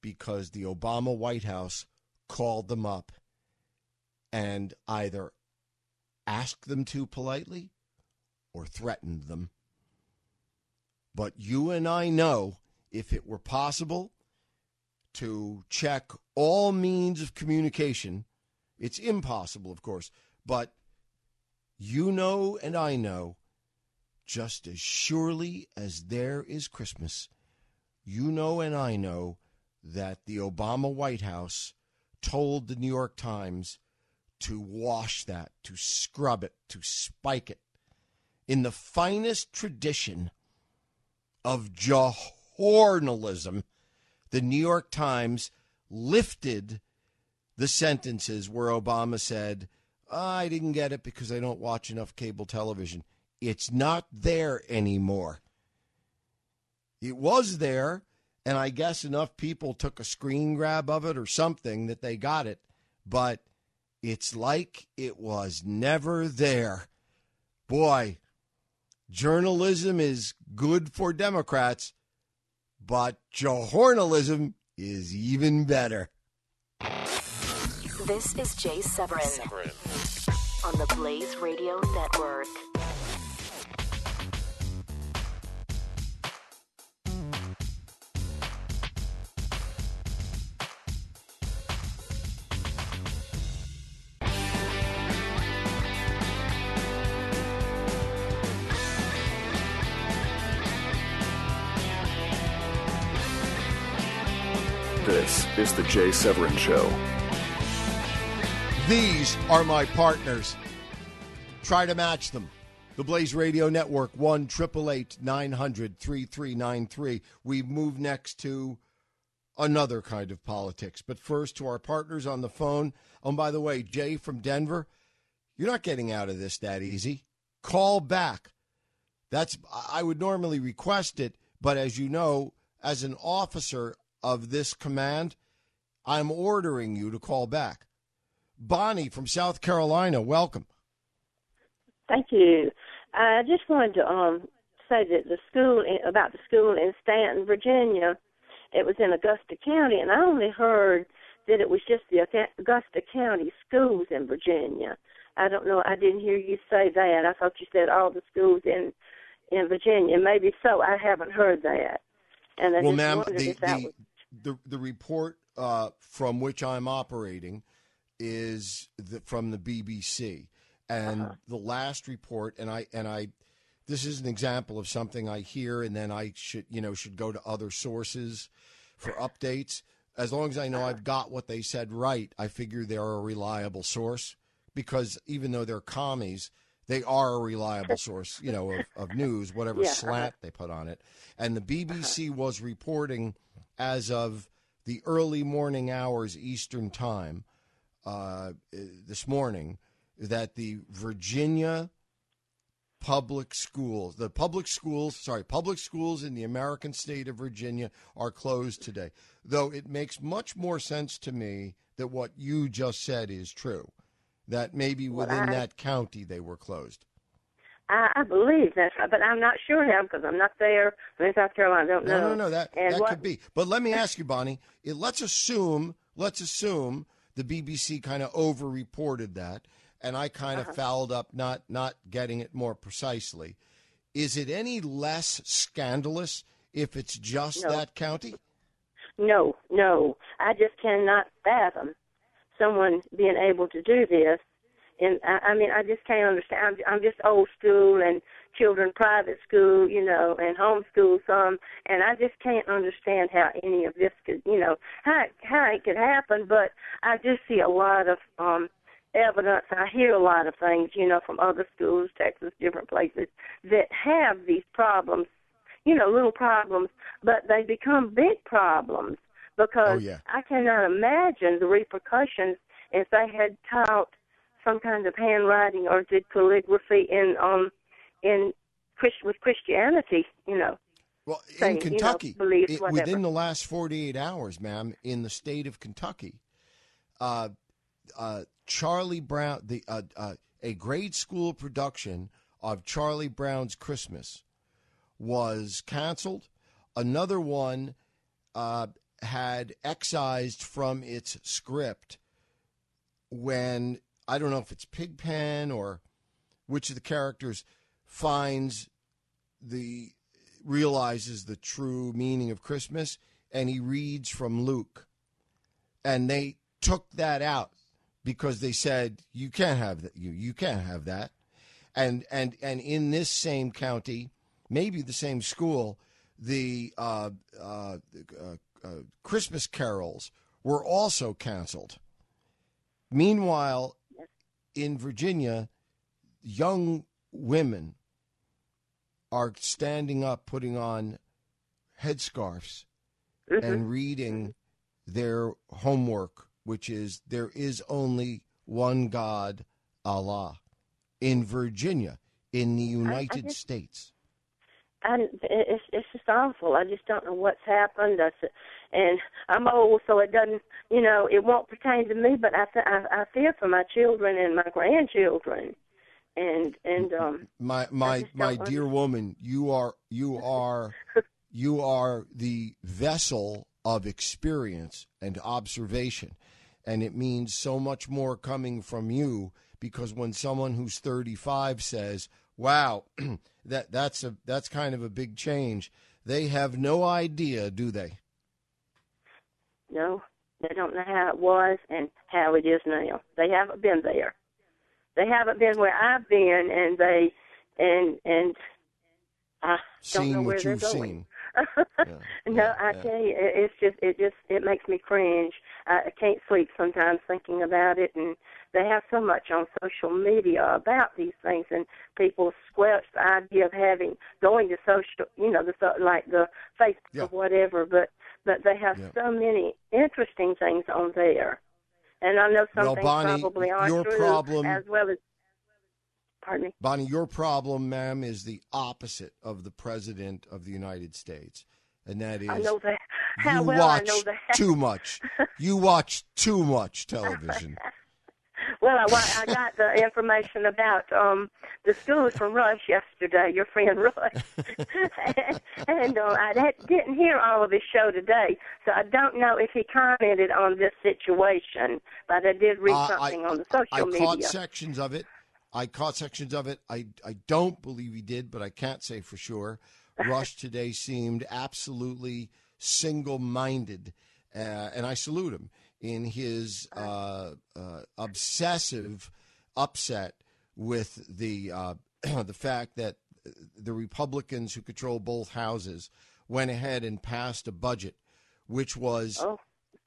because the Obama White House called them up and either asked them to politely or threatened them. But you and I know if it were possible to check all means of communication, it's impossible, of course, but you know and I know, just as surely as there is Christmas, you know and I know that the Obama White House told the New York Times to wash that, to scrub it, to spike it, in the finest tradition of journalism. The New York Times lifted the sentences where Obama said, I didn't get it because I don't watch enough cable television. It's not there anymore. It was there, and I guess enough people took a screen grab of it or something that they got it, but it's like it was never there. Boy, journalism is good for Democrats, but journalism is even better. This is Jay Severin, Severin on the Blaze Radio Network. This is the Jay Severin Show. These are my partners. Try to match them. The Blaze Radio Network, one triple eight nine hundred thirty-three ninety-three. We move next to another kind of politics. But first to our partners on the phone. Oh, and by the way, Jay from Denver, you're not getting out of this that easy. Call back. That's I would normally request it, but as you know, as an officer of this command, I'm ordering you to call back. Bonnie from South Carolina, welcome. Thank you. I just wanted to um, say that the school, in, about the school in Stanton, Virginia, it was in Augusta County, and I only heard that it was just the Augusta County schools in Virginia. I don't know. I didn't hear you say that. I thought you said all the schools in in Virginia. Maybe so. I haven't heard that. And I well, just ma'am, wondered the, if that the, was... the the report uh, from which I'm operating is the, from the B B C, and uh-huh. the last report, and I and I, this is an example of something I hear, and then I should you know should go to other sources for updates. As long as I know uh-huh. I've got what they said right, I figure they're a reliable source, because even though they're commies, they are a reliable source, you know, of, of news, whatever yeah, slant uh-huh. they put on it. And the B B C uh-huh. was reporting as of the early morning hours Eastern time. Uh, this morning, that the Virginia public schools, the public schools, sorry, public schools in the American state of Virginia are closed today. Though it makes much more sense to me that what you just said is true, that maybe within well, I, that county they were closed. I, I believe that, but I'm not sure now because I'm not there. I'm in South Carolina. I don't no, know. No, no, no, that, that what, could be. But let me ask you, Bonnie, it, let's assume, let's assume the B B C kind of overreported that, and I kind of uh-huh. fouled up not not getting it more precisely. Is it any less scandalous if it's just no. that county? No, no. I just cannot fathom someone being able to do this. And I, I mean, I just can't understand. I'm, I'm just old school and children private school, you know, and homeschool some. And I just can't understand how any of this could, you know, how, how it could happen. But I just see a lot of um, evidence. I hear a lot of things, you know, from other schools, Texas, different places that have these problems, you know, little problems, but they become big problems because oh, yeah. I cannot imagine the repercussions if they had taught some kind of handwriting or did calligraphy in um in with Christianity, you know. Well, in Kentucky, you know, it, within the last forty-eight hours, ma'am, in the state of Kentucky, uh, uh, Charlie Brown, the uh, uh, a grade school production of Charlie Brown's Christmas was canceled. Another one uh, had excised from its script when, I don't know if it's Pigpen or which of the characters finds the, realizes the true meaning of Christmas, and he reads from Luke. And they took that out because they said, you can't have that. You, you can't have that. And, and, and in this same county, maybe the same school, the uh, uh, uh, uh, Christmas carols were also canceled. Meanwhile, in Virginia, young women are standing up, putting on headscarves mm-hmm. and reading their homework, which is there is only one God, Allah, in Virginia, in the United I, I just, States. I, it's, it's just awful. I just don't know what's happened. I, and I'm old, so it doesn't, you know, it won't pertain to me, but I, th- I, I fear for my children and my grandchildren. And, and, um, my, my, my dear woman, you are, you are, you are the vessel of experience and observation. And it means so much more coming from you, because when someone who's thirty-five says, wow, that, that's a, that's kind of a big change. They have no idea, do they? No, they don't know how it was and how it is now. They haven't been there. They haven't been where I've been, and they, and and I don't know where they're going. yeah, no, yeah, I yeah. tell you, it's just, it just, it makes me cringe. I can't sleep sometimes thinking about it, and they have so much on social media about these things, and people squelch the idea of having, going to social, you know, the like the Facebook yeah. or whatever, but, but they have yeah. so many interesting things on there. And I know some well, things Bonnie, probably aren't your true problem, as well as, pardon me. Bonnie, your problem, ma'am, is the opposite of the President of the United States. And that is, I know that. How you well watch I know that. too much. You watch too much television. Well, I, I got the information about um, the schools from Rush yesterday, your friend Rush. and and uh, I didn't hear all of his show today, so I don't know if he commented on this situation, but I did read uh, something I, on the social I media. I caught sections of it. I caught sections of it. I, I don't believe he did, but I can't say for sure. Rush today seemed absolutely single-minded, uh, and I salute him in his uh, uh, obsessive upset with the uh, the fact that the Republicans who control both houses went ahead and passed a budget, which was oh.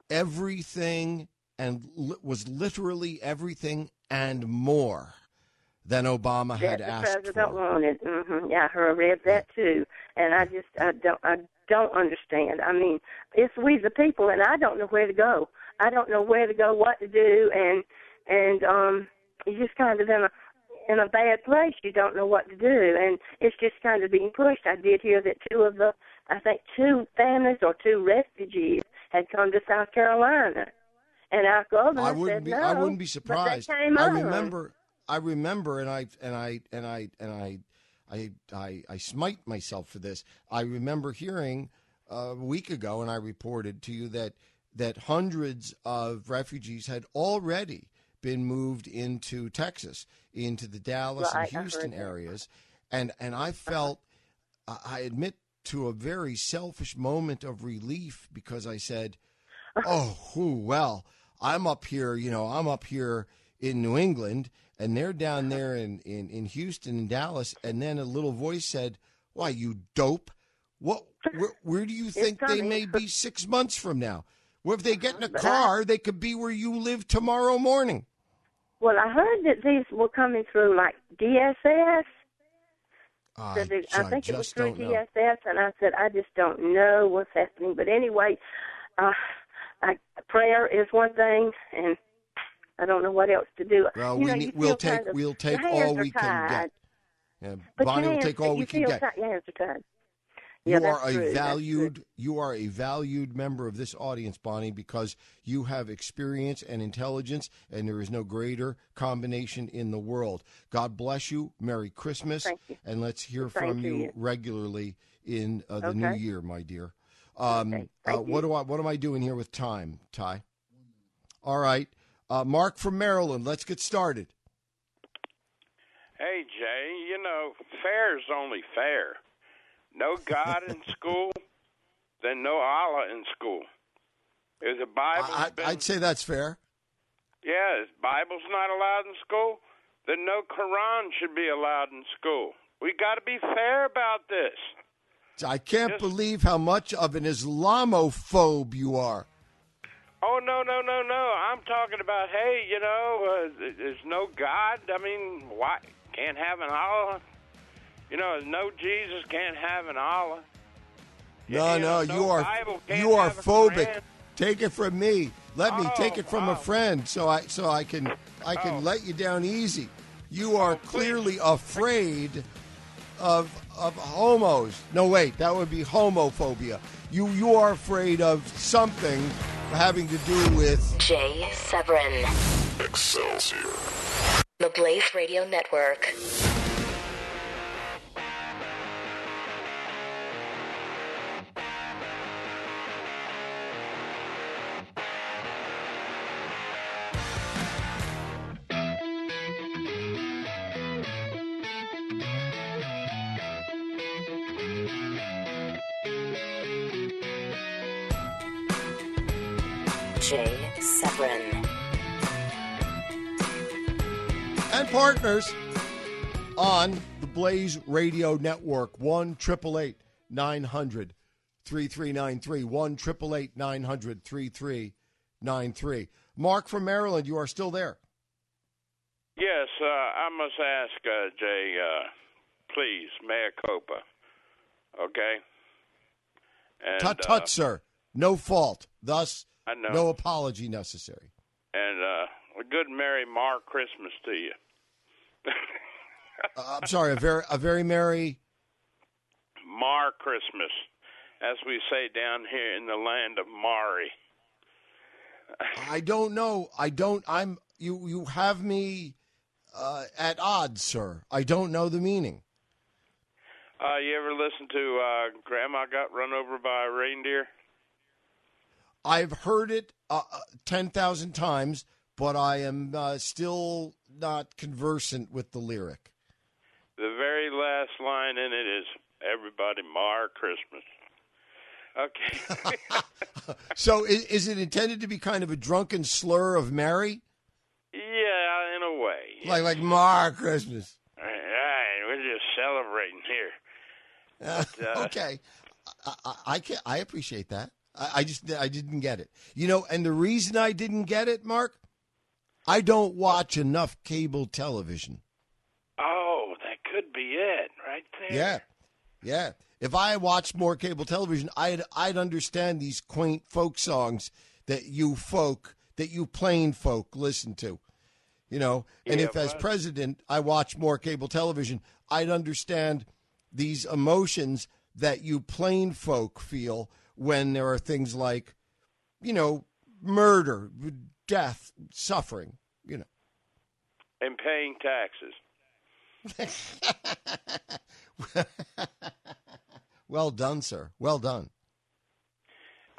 everything and li- was literally everything and more than Obama that had asked for. The president wanted. Mm-hmm. Yeah, I read that too, and I just I don't I don't understand. I mean, it's we the people, and I don't know where to go. I don't know where to go, what to do, and and um, you're just kind of in a in a bad place. You don't know what to do, and it's just kind of being pushed. I did hear that two of the, I think two families or two refugees had come to South Carolina, and our governor I said be, no. I wouldn't be surprised. But they came I remember, on. I remember, and I and I and I and I I I, I smite myself for this. I remember hearing uh, a week ago, and I reported to you that. that hundreds of refugees had already been moved into Texas, into the Dallas well, and I, Houston I areas. And, and I felt, uh-huh. I admit to a very selfish moment of relief, because I said, oh, whew, well, I'm up here, you know, I'm up here in New England, and they're down there in, in, in Houston and Dallas. And then a little voice said, why, you dope. What? Where, where do you think they may be six months from now? Well, if they get in a car, they could be where you live tomorrow morning. Well, I heard that these were coming through like D S S. Uh, so they, so I think I it was through D S S, know. And I said, I just don't know what's happening. But anyway, uh, I, prayer is one thing, and I don't know what else to do. Well, you we know, need, we'll, take, kind of, we'll take all we tied. can get. Yeah, Bonnie will take all we can get. Your hands are tied. You yeah, are a true. valued you are a valued member of this audience, Bonnie, because you have experience and intelligence, and there is no greater combination in the world. God bless you. Merry Christmas. Thank you. And let's hear Thank from you, you regularly in uh, the okay. new year, my dear. Um, okay. uh, what do I what am I doing here with time, Ty? All right. Uh, Mark from Maryland, let's get started. Hey, Jay, you know, fair is only fair. No God in school, then no Allah in school. Is the Bible? I, been, I'd say that's fair. Yeah, if Bible's not allowed in school, then no Quran should be allowed in school. We got to be fair about this. I can't Just, believe how much of an Islamophobe you are. Oh no, no, no, no! I'm talking about hey, you know, uh, there's no God. I mean, why can't have an Allah? You know, no Jesus can't have an Allah. No, you know, no, you no are you are phobic. Take it from me. Let oh, me take it from wow. a friend, so I so I can I can oh. let you down easy. You are oh, clearly afraid of of homos. No, wait, that would be homophobia. You you are afraid of something having to do with Jay Severin. Excelsior. The Blaze Radio Network. Jay Severin. And partners on the Blaze Radio Network, one triple eight nine hundred three three nine three, one triple eight nine hundred three three nine three. Mark from Maryland, you are still there. Yes, uh, I must ask, uh, Jay, uh, please, mea culpa, okay? And, tut, tut, uh, sir. No fault. Thus... I know. No apology necessary. And uh, a good Merry Mar Christmas to you. uh, I'm sorry, a very a very Merry... Mar Christmas, as we say down here in the land of Mari. I don't know. I don't, I'm, you, you have me uh, at odds, sir. I don't know the meaning. Uh, you ever listen to uh, Grandma Got Run Over by a Reindeer? I've heard it uh, ten thousand times, but I am uh, still not conversant with the lyric. The very last line in it is, everybody, Merry Christmas. Okay. So is, is it intended to be kind of a drunken slur of Mary? Yeah, in a way. Yes. Like, like Merry Christmas. All right, all right, we're just celebrating here. But, uh, okay. I, I, I, can, I appreciate that. I just I didn't get it. You know, and the reason I didn't get it, Mark, I don't watch enough cable television. Oh, that could be it right there. Yeah. Yeah. If I watched more cable television, I'd I'd understand these quaint folk songs that you folk, that you plain folk listen to. You know, and yeah, if but... as president I watch more cable television, I'd understand these emotions that you plain folk feel when there are things like, you know, murder, death, suffering, you know. And paying taxes. Well done, sir. Well done.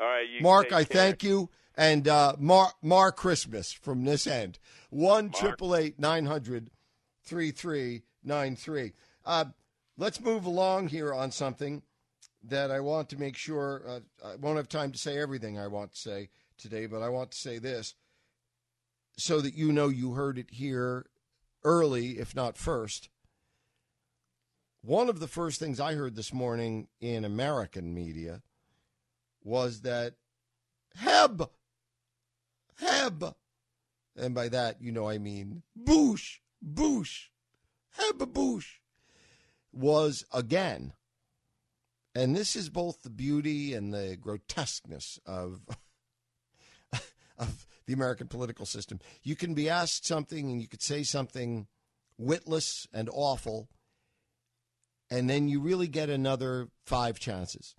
All right. You Mark, I care. thank you. And uh, Mar Mar Christmas from this end. one triple eight nine hundred thirty-three ninety-three. Uh, let's move along here on something that I want to make sure. Uh, I won't have time to say everything I want to say today, but I want to say this so that you know you heard it here early, if not first. One of the first things I heard this morning in American media was that Heb, Heb, and by that, you know, I mean Bush, Bush, Heb Bush was again. And this is both the beauty and the grotesqueness of, of the American political system. You can be asked something and you could say something witless and awful, and then you really get another five chances.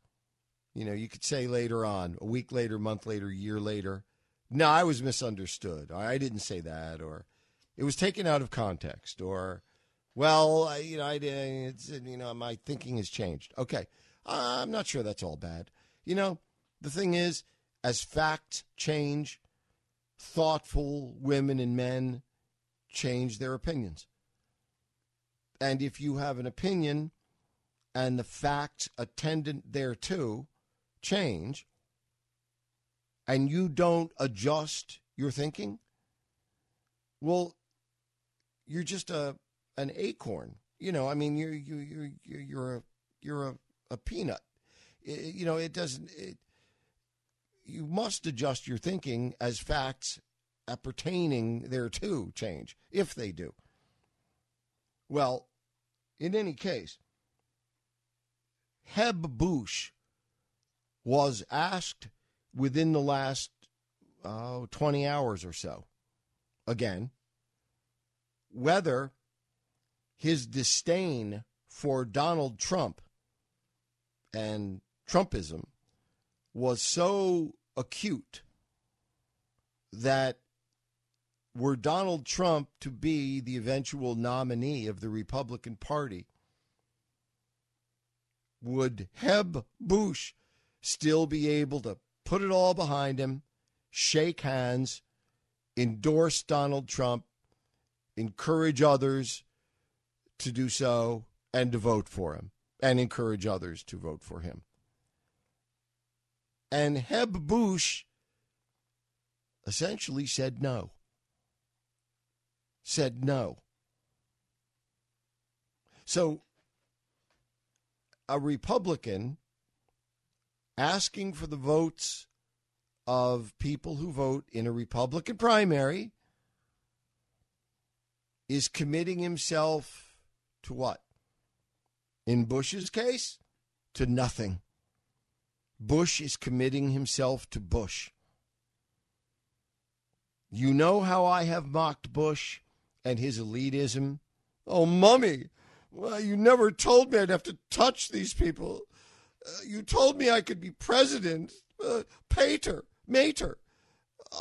You know, you could say later on, a week later, a month later, a year later, no, I was misunderstood. I didn't say that, or it was taken out of context, or, well, I, you know, I didn't, it's, you know, my thinking has changed. Okay. I'm not sure that's all bad. You know, the thing is, as facts change, thoughtful women and men change their opinions. And if you have an opinion and the facts attendant thereto change and you don't adjust your thinking, well, you're just a an acorn. You know, I mean, you're, you're, you're, you're a... You're a A peanut. It, you know, it doesn't, it, you must adjust your thinking as facts appertaining thereto change, if they do. Well, in any case, Jeb Bush was asked within the last oh, twenty hours or so, again, whether his disdain for Donald Trump and Trumpism was so acute that were Donald Trump to be the eventual nominee of the Republican Party, would Jeb Bush still be able to put it all behind him, shake hands, endorse Donald Trump, encourage others to do so, and to vote for him? And encourage others to vote for him. And Jeb Bush essentially said no. Said no. So, a Republican asking for the votes of people who vote in a Republican primary is committing himself to what? In Bush's case, to nothing. Bush is committing himself to Bush. You know how I have mocked Bush and his elitism? Oh, Mummy, well, you never told me I'd have to touch these people. Uh, you told me I could be president. Uh, pater, mater.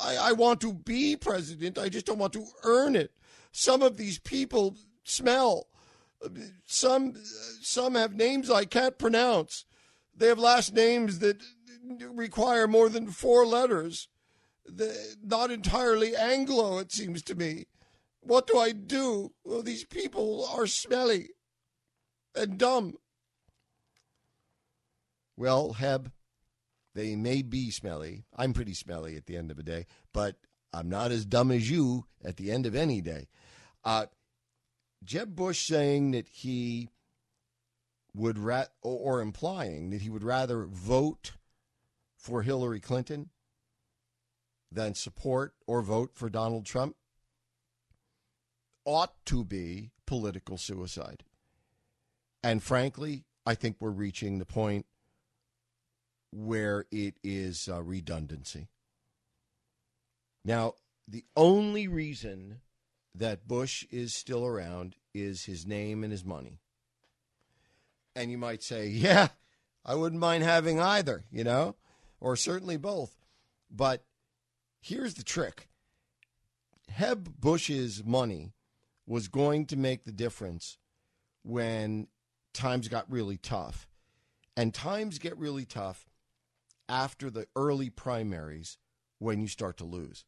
I, I want to be president. I just don't want to earn it. Some of these people smell. Some some have names I can't pronounce. They have last names that require more than four letters. They're not entirely Anglo, it seems to me. What do I do? Well, these people are smelly and dumb. Well, Heb, they may be smelly. I'm pretty smelly at the end of the day, but I'm not as dumb as you at the end of any day. Uh, Jeb Bush saying that he would, ra or implying that he would rather vote for Hillary Clinton than support or vote for Donald Trump, ought to be political suicide. And frankly, I think we're reaching the point where it is uh, redundancy. Now, the only reason that Bush is still around is his name and his money. And you might say, yeah, I wouldn't mind having either, you know, or certainly both. But here's the trick. Jeb Bush's money was going to make the difference when times got really tough. And times get really tough after the early primaries when you start to lose.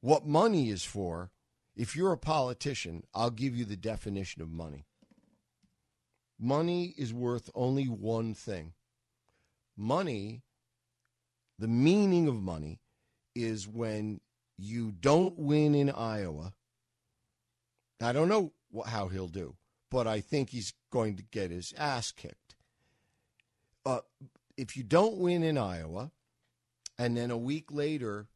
What money is for, if you're a politician, I'll give you the definition of money. Money is worth only one thing. Money, the meaning of money, is when you don't win in Iowa. I don't know how he'll do, but I think he's going to get his ass kicked. Uh, if you don't win in Iowa, and then a week later,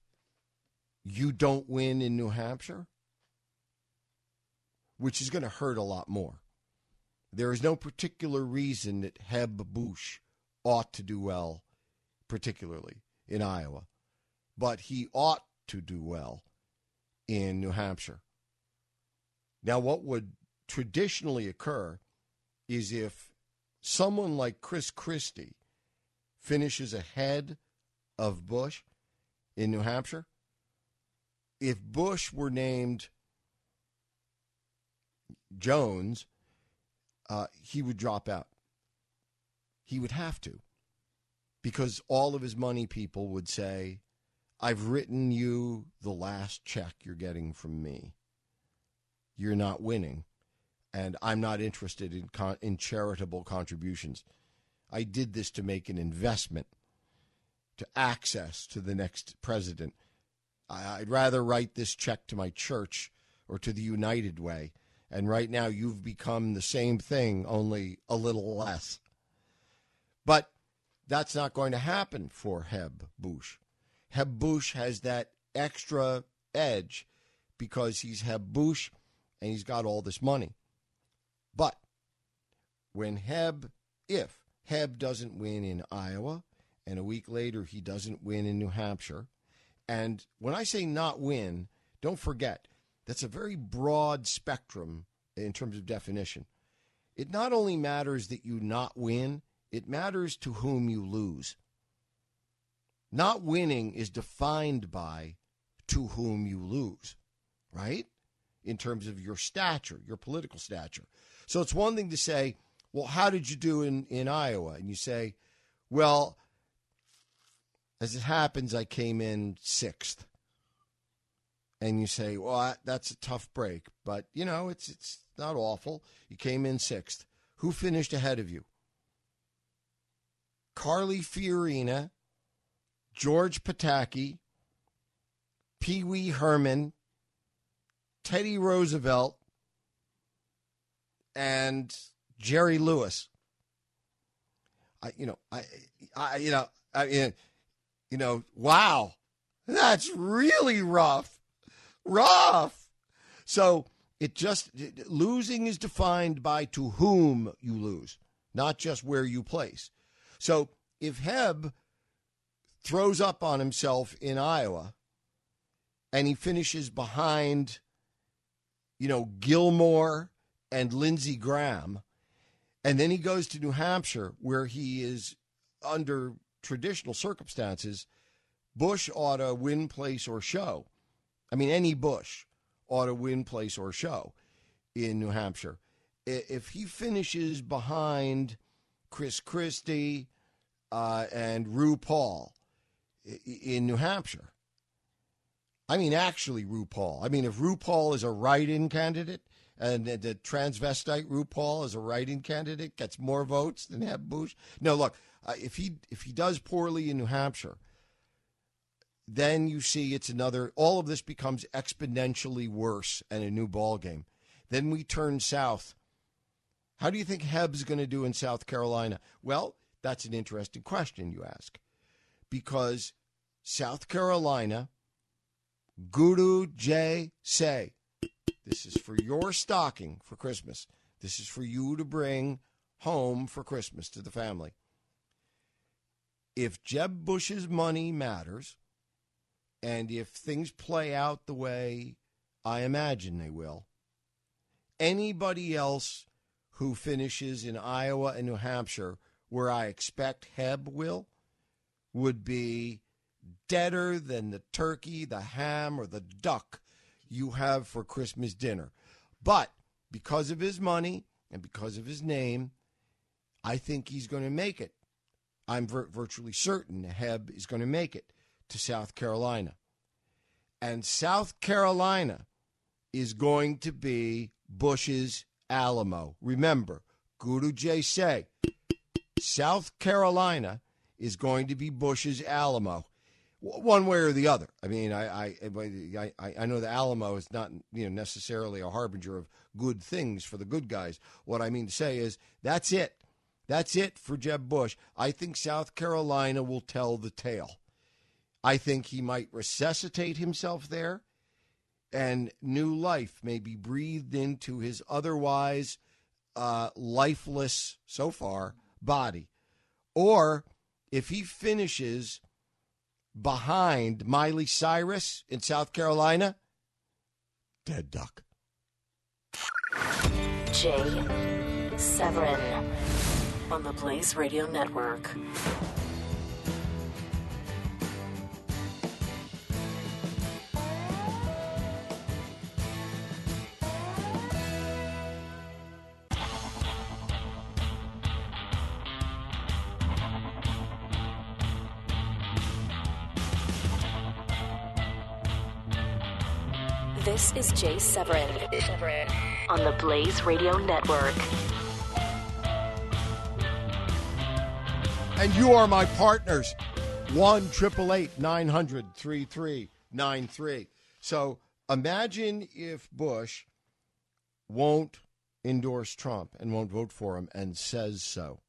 you don't win in New Hampshire, which is going to hurt a lot more. There is no particular reason that Jeb Bush ought to do well, particularly in Iowa, but he ought to do well in New Hampshire. Now, what would traditionally occur is if someone like Chris Christie finishes ahead of Bush in New Hampshire, if Bush were named Jones, uh, he would drop out. He would have to, because all of his money people would say, I've written you the last check you're getting from me. You're not winning, and I'm not interested in con- in charitable contributions. I did this to make an investment, to access to the next president. I'd rather write this check to my church or to the United Way. And right now you've become the same thing, only a little less. But that's not going to happen for Jeb Bush. Jeb Bush has that extra edge because he's Jeb Bush and he's got all this money. But when Jeb, if Jeb doesn't win in Iowa and a week later he doesn't win in New Hampshire, and when I say not win, don't forget, that's a very broad spectrum in terms of definition. It not only matters that you not win, it matters to whom you lose. Not winning is defined by to whom you lose, right? In terms of your stature, your political stature. So it's one thing to say, well, how did you do in, in Iowa? And you say, well, as it happens, I came in sixth. And you say, well, that's a tough break, but, you know, it's it's not awful. You came in sixth. Who finished ahead of you? Carly Fiorina, George Pataki, Pee Wee Herman, Teddy Roosevelt, and Jerry Lewis. I, you know, I, I, you know, I, you know, wow, that's really rough. Rough. So it just, losing is defined by to whom you lose, not just where you place. So if Jeb throws up on himself in Iowa and he finishes behind, you know, Gilmore and Lindsey Graham, and then he goes to New Hampshire where he is under traditional circumstances, Bush ought to win, place, or show. I mean, any Bush ought to win, place, or show in New Hampshire. If he finishes behind Chris Christie uh, and RuPaul in New Hampshire, I mean, actually RuPaul. I mean, if RuPaul is a write-in candidate and the, the transvestite RuPaul is a write-in candidate, gets more votes than Jeb Bush. No, look, uh, if he if he does poorly in New Hampshire, then you see it's another, all of this becomes exponentially worse and a new ball game. Then we turn south. How do you think Jeb's going to do in South Carolina? Well, that's an interesting question you ask, because South Carolina, Guru Jay say, this is for your stocking for Christmas. This is for you to bring home for Christmas to the family. If Jeb Bush's money matters, and if things play out the way I imagine they will, anybody else who finishes in Iowa and New Hampshire, where I expect Jeb will, would be deader than the turkey, the ham, or the duck you have for Christmas dinner. But because of his money and because of his name, I think he's going to make it. I'm vir- virtually certain Jeb is going to make it to South Carolina. And South Carolina is going to be Bush's Alamo. Remember, Guru Jay say, South Carolina is going to be Bush's Alamo, one way or the other. I mean, I I, I, I know the Alamo is not, you know, necessarily a harbinger of good things for the good guys. What I mean to say is that's it. That's it for Jeb Bush. I think South Carolina will tell the tale. I think he might resuscitate himself there, and new life may be breathed into his otherwise uh, lifeless, so far, body. Or if he finishes behind Miley Cyrus in South Carolina, dead duck. Jay Severin on the Blaze Radio Network. This is Jay Severin on the Blaze Radio Network. And you are my partners. one triple eight nine hundred thirty-three ninety-three. So imagine if Bush won't endorse Trump and won't vote for him and says so.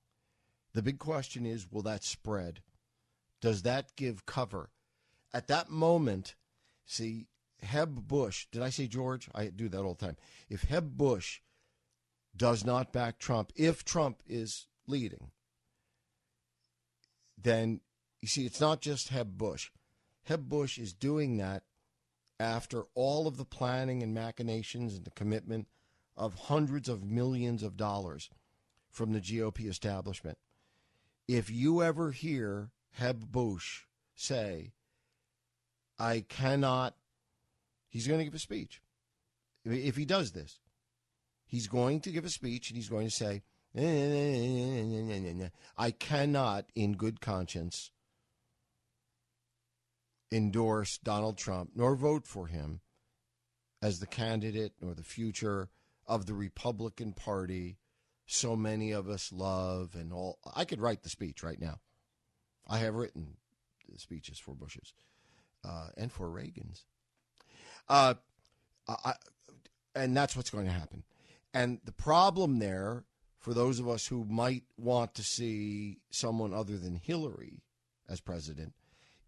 The big question is, will that spread? Does that give cover? At that moment, see, Jeb Bush, did I say George? I do that all the time. If Jeb Bush does not back Trump, if Trump is leading, then, you see, it's not just Jeb Bush. Jeb Bush is doing that after all of the planning and machinations and the commitment of hundreds of millions of dollars from the G O P establishment. If you ever hear Jeb Bush say, I cannot, he's going to give a speech. If he does this, he's going to give a speech and he's going to say, I cannot in good conscience endorse Donald Trump nor vote for him as the candidate or the future of the Republican Party so many of us love and all. I could write the speech right now. I have written speeches for Bushes uh, and for Reagan's. Uh, I, and that's what's going to happen. And the problem there, for those of us who might want to see someone other than Hillary as president,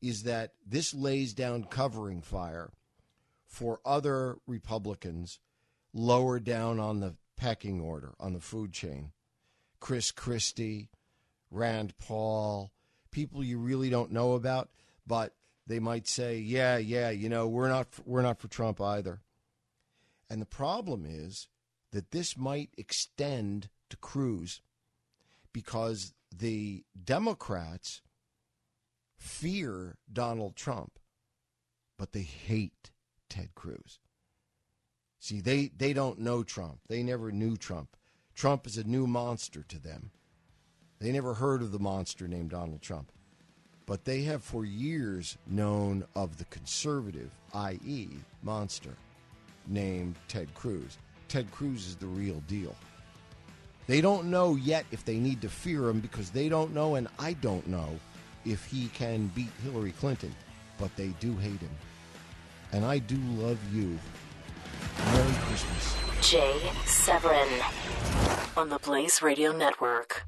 is that this lays down covering fire for other Republicans lower down on the pecking order, on the food chain. Chris Christie, Rand Paul, people you really don't know about, but they might say, yeah, yeah, you know, we're not for, we're not for Trump either. And the problem is that this might extend to Cruz because the Democrats fear Donald Trump, but they hate Ted Cruz. See, they, they don't know Trump. They never knew Trump. Trump is a new monster to them. They never heard of the monster named Donald Trump. But they have for years known of the conservative, that is monster, named Ted Cruz. Ted Cruz is the real deal. They don't know yet if they need to fear him because they don't know, and I don't know, if he can beat Hillary Clinton. But they do hate him. And I do love you. Merry Christmas. Jay Severin on the Blaze Radio Network.